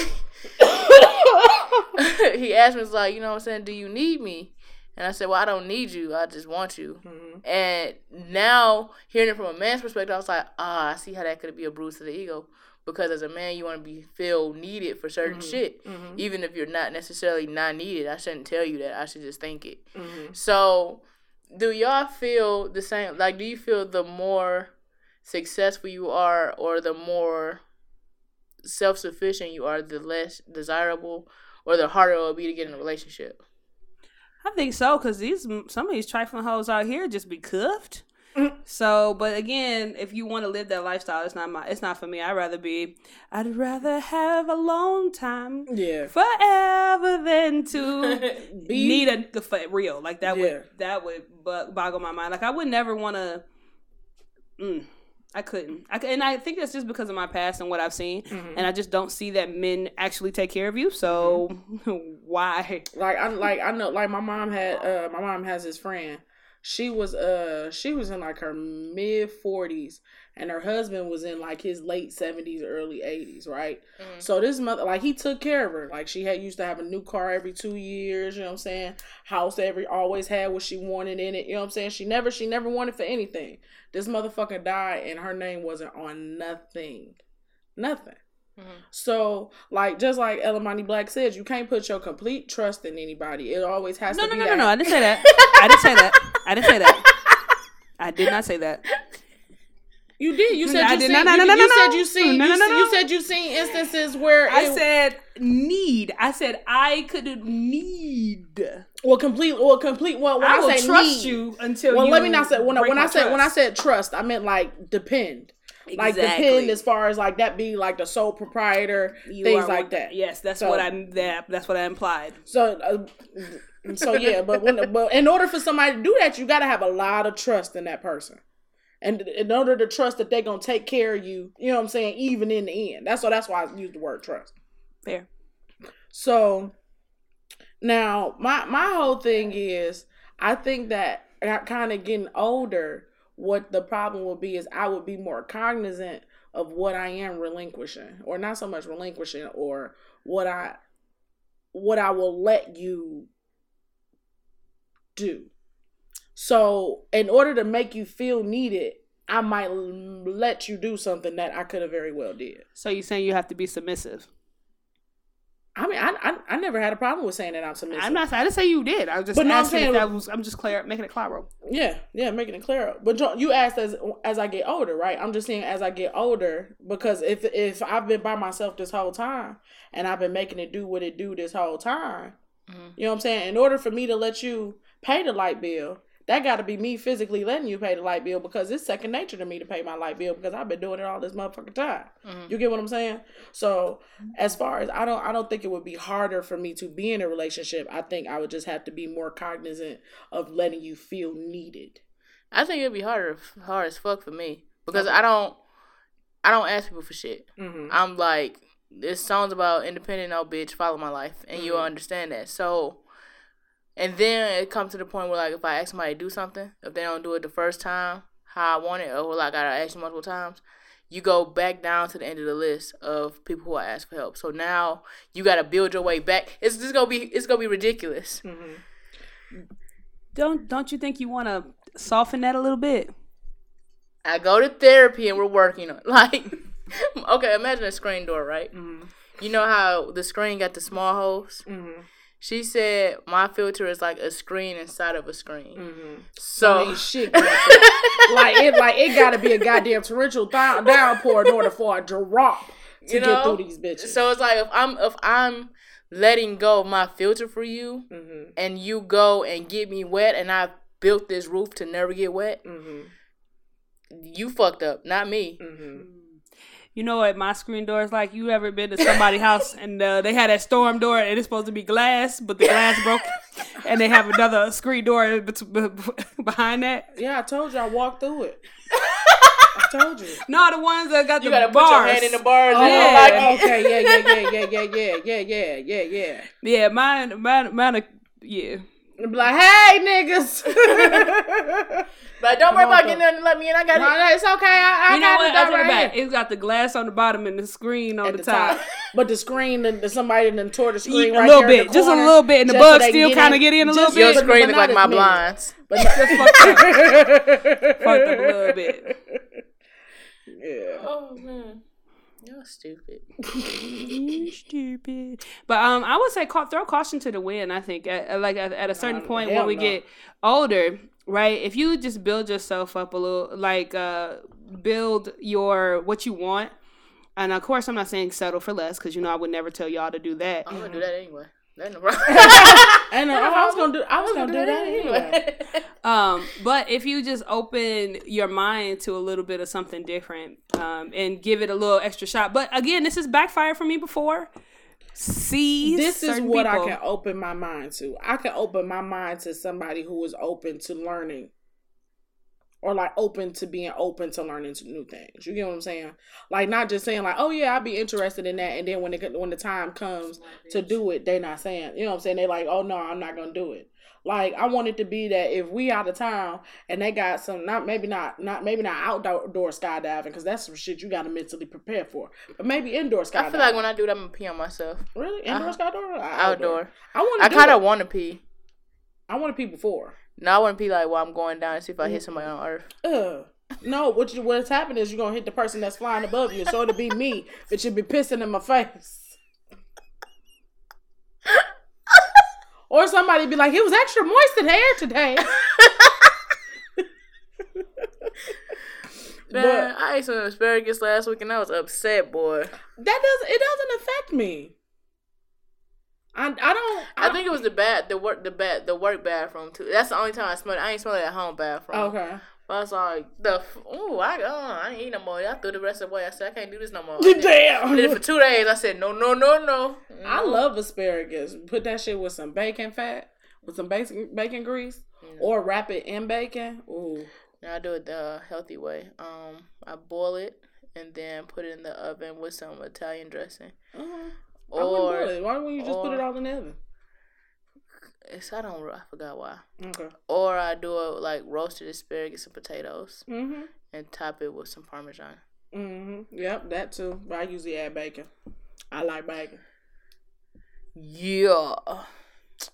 he asked me, it was like, you know what I'm saying, do you need me? And I said, well, I don't need you. I just want you. Mm-hmm. And now, hearing it from a man's perspective, I was like, I see how that could be a bruise to the ego. Because as a man, you want to feel needed for certain mm-hmm. shit. Mm-hmm. Even if you're not necessarily not needed, I shouldn't tell you that. I should just think it. Mm-hmm. So, do y'all feel the same? Like, do you feel the more successful you are or the more self-sufficient you are, the less desirable or the harder it will be to get in a relationship? I think so, because some of these trifling hoes out here just be cuffed. So, but again, if you want to live that lifestyle, it's not for me. I'd rather have a long time, forever than to need a for real. Like that would boggle my mind. Like I would never want to. I couldn't. And I think that's just because of my past and what I've seen. Mm-hmm. And I just don't see that men actually take care of you. So mm-hmm. why? I know my mom has this friend. She was in like her mid-40s and her husband was in like his late 70s, early 80s, right? Mm-hmm. So this mother, like, he took care of her. Like, she used to have a new car every 2 years, you know what I'm saying? House always had what she wanted in it, you know what I'm saying? She never wanted for anything. This motherfucker died and her name wasn't on nothing. Mm-hmm. So, like, just like Elamani Black says, you can't put your complete trust in anybody. It always has to be that. No, I didn't say that. I did not say that. You did. You said you seen instances where... When I said trust, I meant like depend. Exactly. Like depend as far as like that being like the sole proprietor, things like that. Yes, that's what I implied. So yeah, but in order for somebody to do that, you got to have a lot of trust in that person. And in order to trust that they're going to take care of you, you know what I'm saying, even in the end. That's why I use the word trust. Fair. So now my whole thing is, I think that kind of getting older, what the problem will be is I would be more cognizant of what I am relinquishing, or not so much relinquishing, or what I will let you do. So in order to make you feel needed, I might let you do something that I could have very well did. So you're saying you have to be submissive? I mean, I never had a problem with saying that I'm submissive. I didn't say you did. I was just asking if that was... I'm just making it clear. Yeah, making it clear. But you asked as I get older, right? I'm just saying as I get older, because if I've been by myself this whole time and I've been making it do what it do this whole time, mm-hmm. You know what I'm saying? In order for me to let you pay the light bill, that got to be me physically letting you pay the light bill, because it's second nature to me to pay my light bill because I've been doing it all this motherfucking time. Mm-hmm. You get what I'm saying? So as far as I don't think it would be harder for me to be in a relationship. I think I would just have to be more cognizant of letting you feel needed. I think it'd be hard as fuck for me because I don't ask people for shit. Mm-hmm. I'm like, this song's about independent, old bitch, follow my life, and mm-hmm. You'll understand that. So. And then it comes to the point where, like, if I ask somebody to do something, if they don't do it the first time how I want it, or like I gotta ask you multiple times, you go back down to the end of the list of people who I ask for help. So now you gotta build your way back. It's just gonna be ridiculous. Mm-hmm. Don't you think you want to soften that a little bit? I go to therapy and we're working on it. Like, okay, imagine a screen door, right? Mm-hmm. You know how the screen got the small holes. Mm-hmm. She said, my filter is like a screen inside of a screen. Mm-hmm. So, I mean, shit, like it gotta be a goddamn torrential downpour in order for a drop to get through these bitches. So it's like if I'm letting go of my filter for you, mm-hmm. and you go and get me wet, and I built this roof to never get wet, mm-hmm. you fucked up, not me. Mm-hmm. You know what my screen door is like? You ever been to somebody's house and they had that storm door and it's supposed to be glass, but the glass broke and they have another screen door behind that? Yeah, I told you I walked through it. I told you. No, the ones that got the bars. You gotta put your hand in the bars. Oh, yeah. Like, okay, yeah. Yeah, mine, yeah. Like, hey, niggas. But don't worry about getting in and let me in. I got it. No, it's okay. I got it. That's right back. It's got the glass on the bottom and the screen on the top. But the screen, somebody done tore the screen right there. A little bit. Just a little bit. And the bugs still kind of get in a little bit. Your screen look like my blinds. But just fucked up a little bit. Yeah. Oh, man. You're stupid. But I would say throw caution to the wind. I think at a certain point when we get older, right? If you just build yourself up a little, like build your what you want, and of course I'm not saying settle for less because I would never tell y'all to do that. I'm gonna do that anyway. I was gonna do that anyway. But if you just open your mind to a little bit of something different, and give it a little extra shot. But again, this has backfired for me before. This is what people. I can open my mind to. I can open my mind to somebody who is open to learning, or like open to learning new things. You get what I'm saying? Like, not just saying like, oh yeah, I'd be interested in that, and then when the time comes to do it, they not saying, you know what I'm saying? They like, oh no, I'm not gonna do it. Like, I want it to be that if we out of town and they got some, maybe not outdoor skydiving, because that's some shit you gotta mentally prepare for, but maybe indoor skydiving. I feel like when I do that, I'm gonna pee on myself. Really? Indoor skydiving? Outdoor. I want to pee before. No, I wouldn't be like, well, I'm going down and see if I hit somebody on earth. No, what's happening is you're going to hit the person that's flying above you. So it'll be me, but you'll be pissing in my face. Or somebody be like, it was extra moist in hair today. Man, but, I ate some asparagus last week and I was upset, boy. It doesn't affect me. I think it was the work bathroom too. That's the only time I smelled it. I ain't smelled it at home bathroom. Okay. But I was like, I ain't eat no more. I threw the rest of the way. I said, I can't do this no more. Damn. I did it for 2 days. I said, no. I love asparagus. Put that shit with some bacon fat, with some bacon grease, or wrap it in bacon. Ooh. Now I do it the healthy way. I boil it and then put it in the oven with some Italian dressing. Mm-hmm. Why wouldn't you just put it all in the oven? I forgot why. Okay. Or I do it like roasted asparagus and potatoes, mm-hmm. and top it with some Parmesan. Mm-hmm. Yep, that too. But I usually add bacon. I like bacon. Yeah.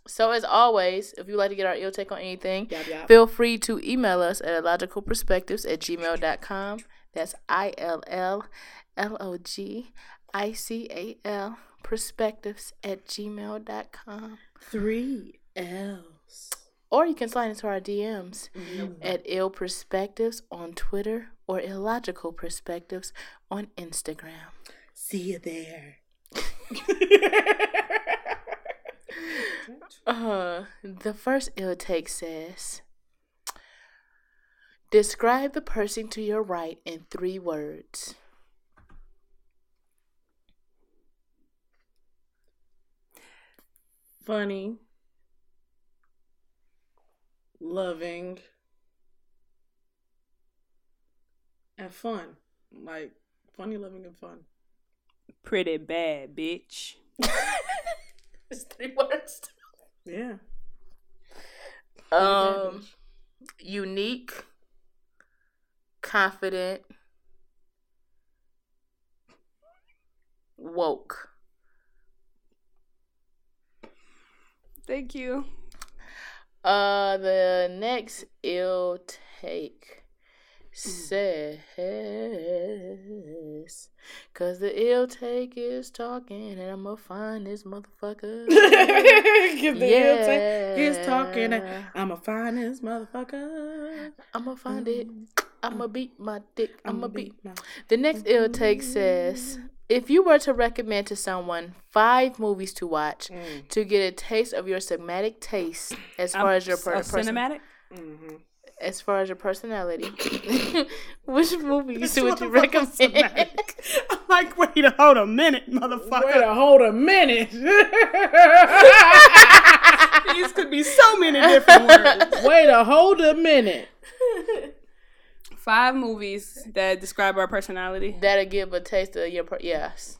So as always, if you'd like to get our ill take on anything, yep. Feel free to email us at illogicalperspectives@gmail.com. That's illllogicalperspectives perspectives@gmail.com. 3 L's. Or you can slide into our DMs at illperspectives on Twitter or illogicalperspectives on Instagram. See you there. The first ill take says, describe the person to your right in 3 words. Funny, loving, and fun. Like, funny, loving, and fun. Pretty bad, bitch. It's 3 words. Yeah. Unique, confident, woke. Thank you. The next ill take says, cause the ill take is talking and I'ma find this motherfucker. Ill take is talking and I'ma find this motherfucker. I'ma find it. I'ma beat my dick. I'ma beat. The next ill take says, if you were to recommend to someone 5 movies to watch to get a taste of your cinematic taste as far as your personality, mm-hmm. as far as your personality, which movies would you recommend? I'm like, wait a minute, motherfucker. These could be so many different words. Wait a hold a minute. 5 movies that describe our personality. That'll give a taste of your... Yes.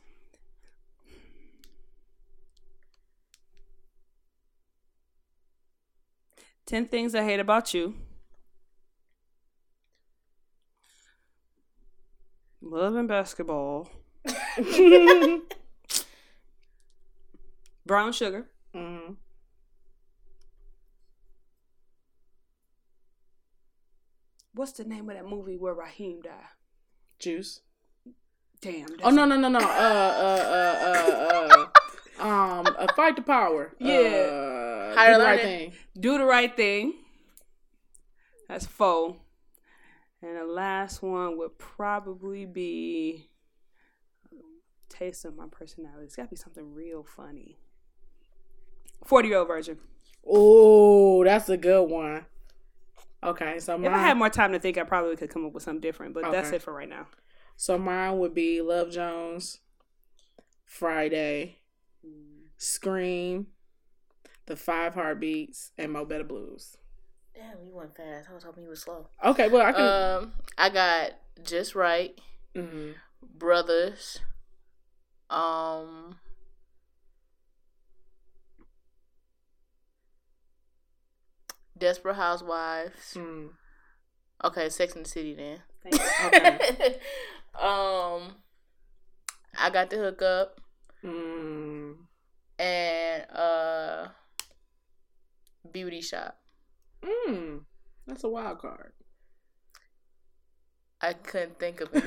Ten Things I Hate About You. Love and Basketball. Brown Sugar. Mm-hmm. What's the name of that movie where Raheem died? Juice. Damn. Oh, no. Fight the Power. Yeah. Do the Right Thing. Do the Right Thing. That's 4. And the last one would probably be Taste of My Personality. It's got to be something real funny. 40-Year-Old Virgin. Oh, that's a good one. Okay, so if I had more time to think, I probably could come up with something different, but that's it for right now. So mine would be Love Jones, Friday, Scream, The 5 Heartbeats, and Mo Better Blues. Damn, you went fast. I was hoping you were slow. Okay, well, I can. I got Just Right, mm-hmm. Brothers, Desperate Housewives. Mm. Okay, Sex and the City then. Thank you. Okay. I got The Hookup. Mm. And Beauty Shop. That's a wild card. I couldn't think of it.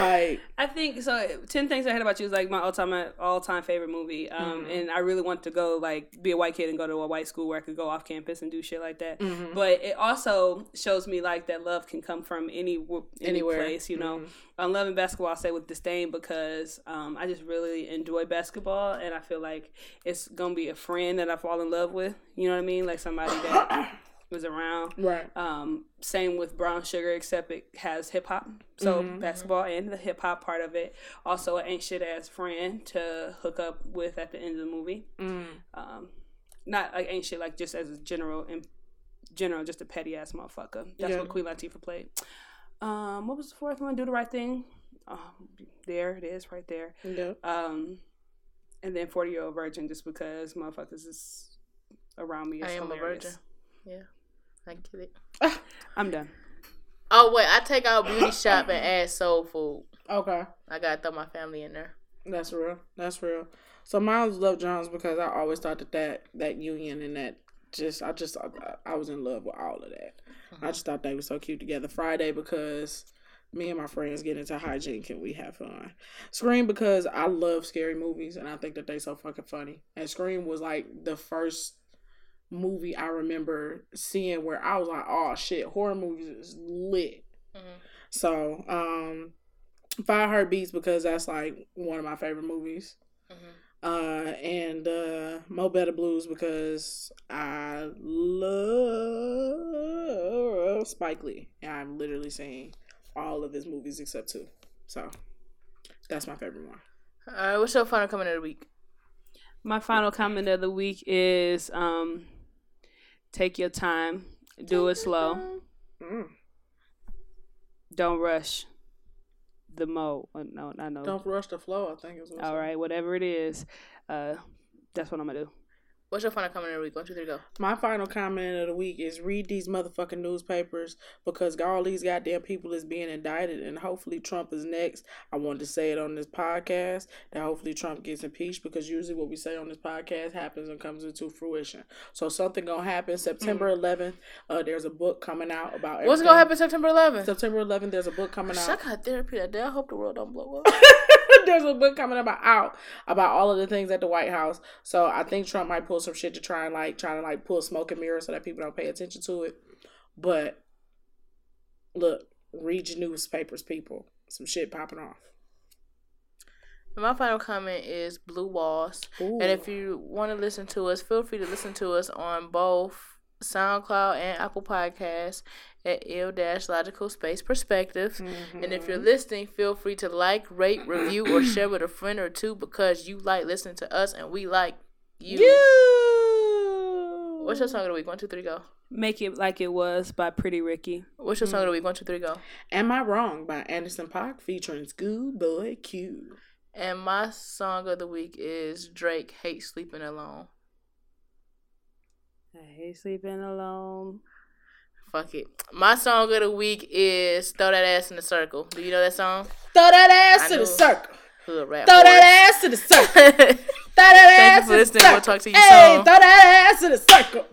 I think so. 10 Things I Hate About You is like my all-time favorite movie. Mm-hmm. And I really want to go like be a white kid and go to a white school where I could go off campus and do shit like that. Mm-hmm. But it also shows me like that love can come from anywhere. Place, you know. Mm-hmm. I'm loving basketball. I say with disdain because I just really enjoy basketball, and I feel like it's gonna be a friend that I fall in love with. You know what I mean? Like somebody that was around. Right. Same with Brown Sugar, except it has hip hop. So mm-hmm. basketball and the hip hop part of it. Also an ain't shit ass friend to hook up with at the end of the movie. Mm. Not like ain't shit, like just as a general, just a petty ass motherfucker. That's what Queen Latifah played. What was the fourth one? Do the Right Thing. There it is, right there. Yeah. And then 40-Year-Old Virgin, just because motherfuckers is around me. I am hilarious. A virgin. Yeah. I get it. I'm done. Oh, wait. I take out Beauty Shop and add Soul Food. Okay. I got to throw my family in there. That's real. So, mine was Love Jones because I always thought that union and that I was in love with all of that. Mm-hmm. I just thought they were so cute together. Friday because me and my friends get into hijink and we have fun. Scream because I love scary movies and I think that they so fucking funny. And Scream was like the first movie I remember seeing where I was like, oh shit, horror movies is lit. Mm-hmm. So, Five Heartbeats because that's like one of my favorite movies. Mm-hmm. And Mo Better Blues because I love Spike Lee. And I've literally seen all of his movies except two. So, that's my favorite one. Alright, what's your final comment of the week? My final comment of the week is take your time, do it slow, don't rush the mo. No, I know. Don't rush the flow. I think is all right. Whatever it is, that's what I'm gonna do. What's your final comment of the week? 1, 2, 3, go. My final comment of the week is read these motherfucking newspapers because all these goddamn people is being indicted and hopefully Trump is next. I wanted to say it on this podcast that hopefully Trump gets impeached because usually what we say on this podcast happens and comes into fruition. So something gonna happen September 11th. There's a book coming out about everything. What's gonna happen September 11th? September 11th, there's a book coming out. I got therapy that day. I hope the world don't blow up. There's a book coming about all of the things at the White House. So I think Trump might pull some shit to try and pull smoke and mirrors so that people don't pay attention to it. But look, read your newspapers, people. Some shit popping off. My final comment is Blue Walls. Ooh. And if you want to listen to us, feel free to listen to us on both SoundCloud and Apple Podcasts at illlogicalperspectives. Mm-hmm. And if you're listening, feel free to like, rate, review, or share with a friend or two because you like listening to us and we like you. What's your song of the week? 1, 2, 3, go. Make It Like It Was by Pretty Ricky. What's your song of the week? 1, 2, 3, go. Am I Wrong by Anderson .Paak featuring Schoolboy Q. And my song of the week is Drake, Hate Sleeping Alone. I hate sleeping alone. Fuck it. My song of the week is Throw That Ass in the Circle. Do you know that song? Throw that ass in the circle. Throw that ass in the circle. Throw that ass in the circle. Thank you for listening. We'll talk to you soon. Throw that ass in the circle.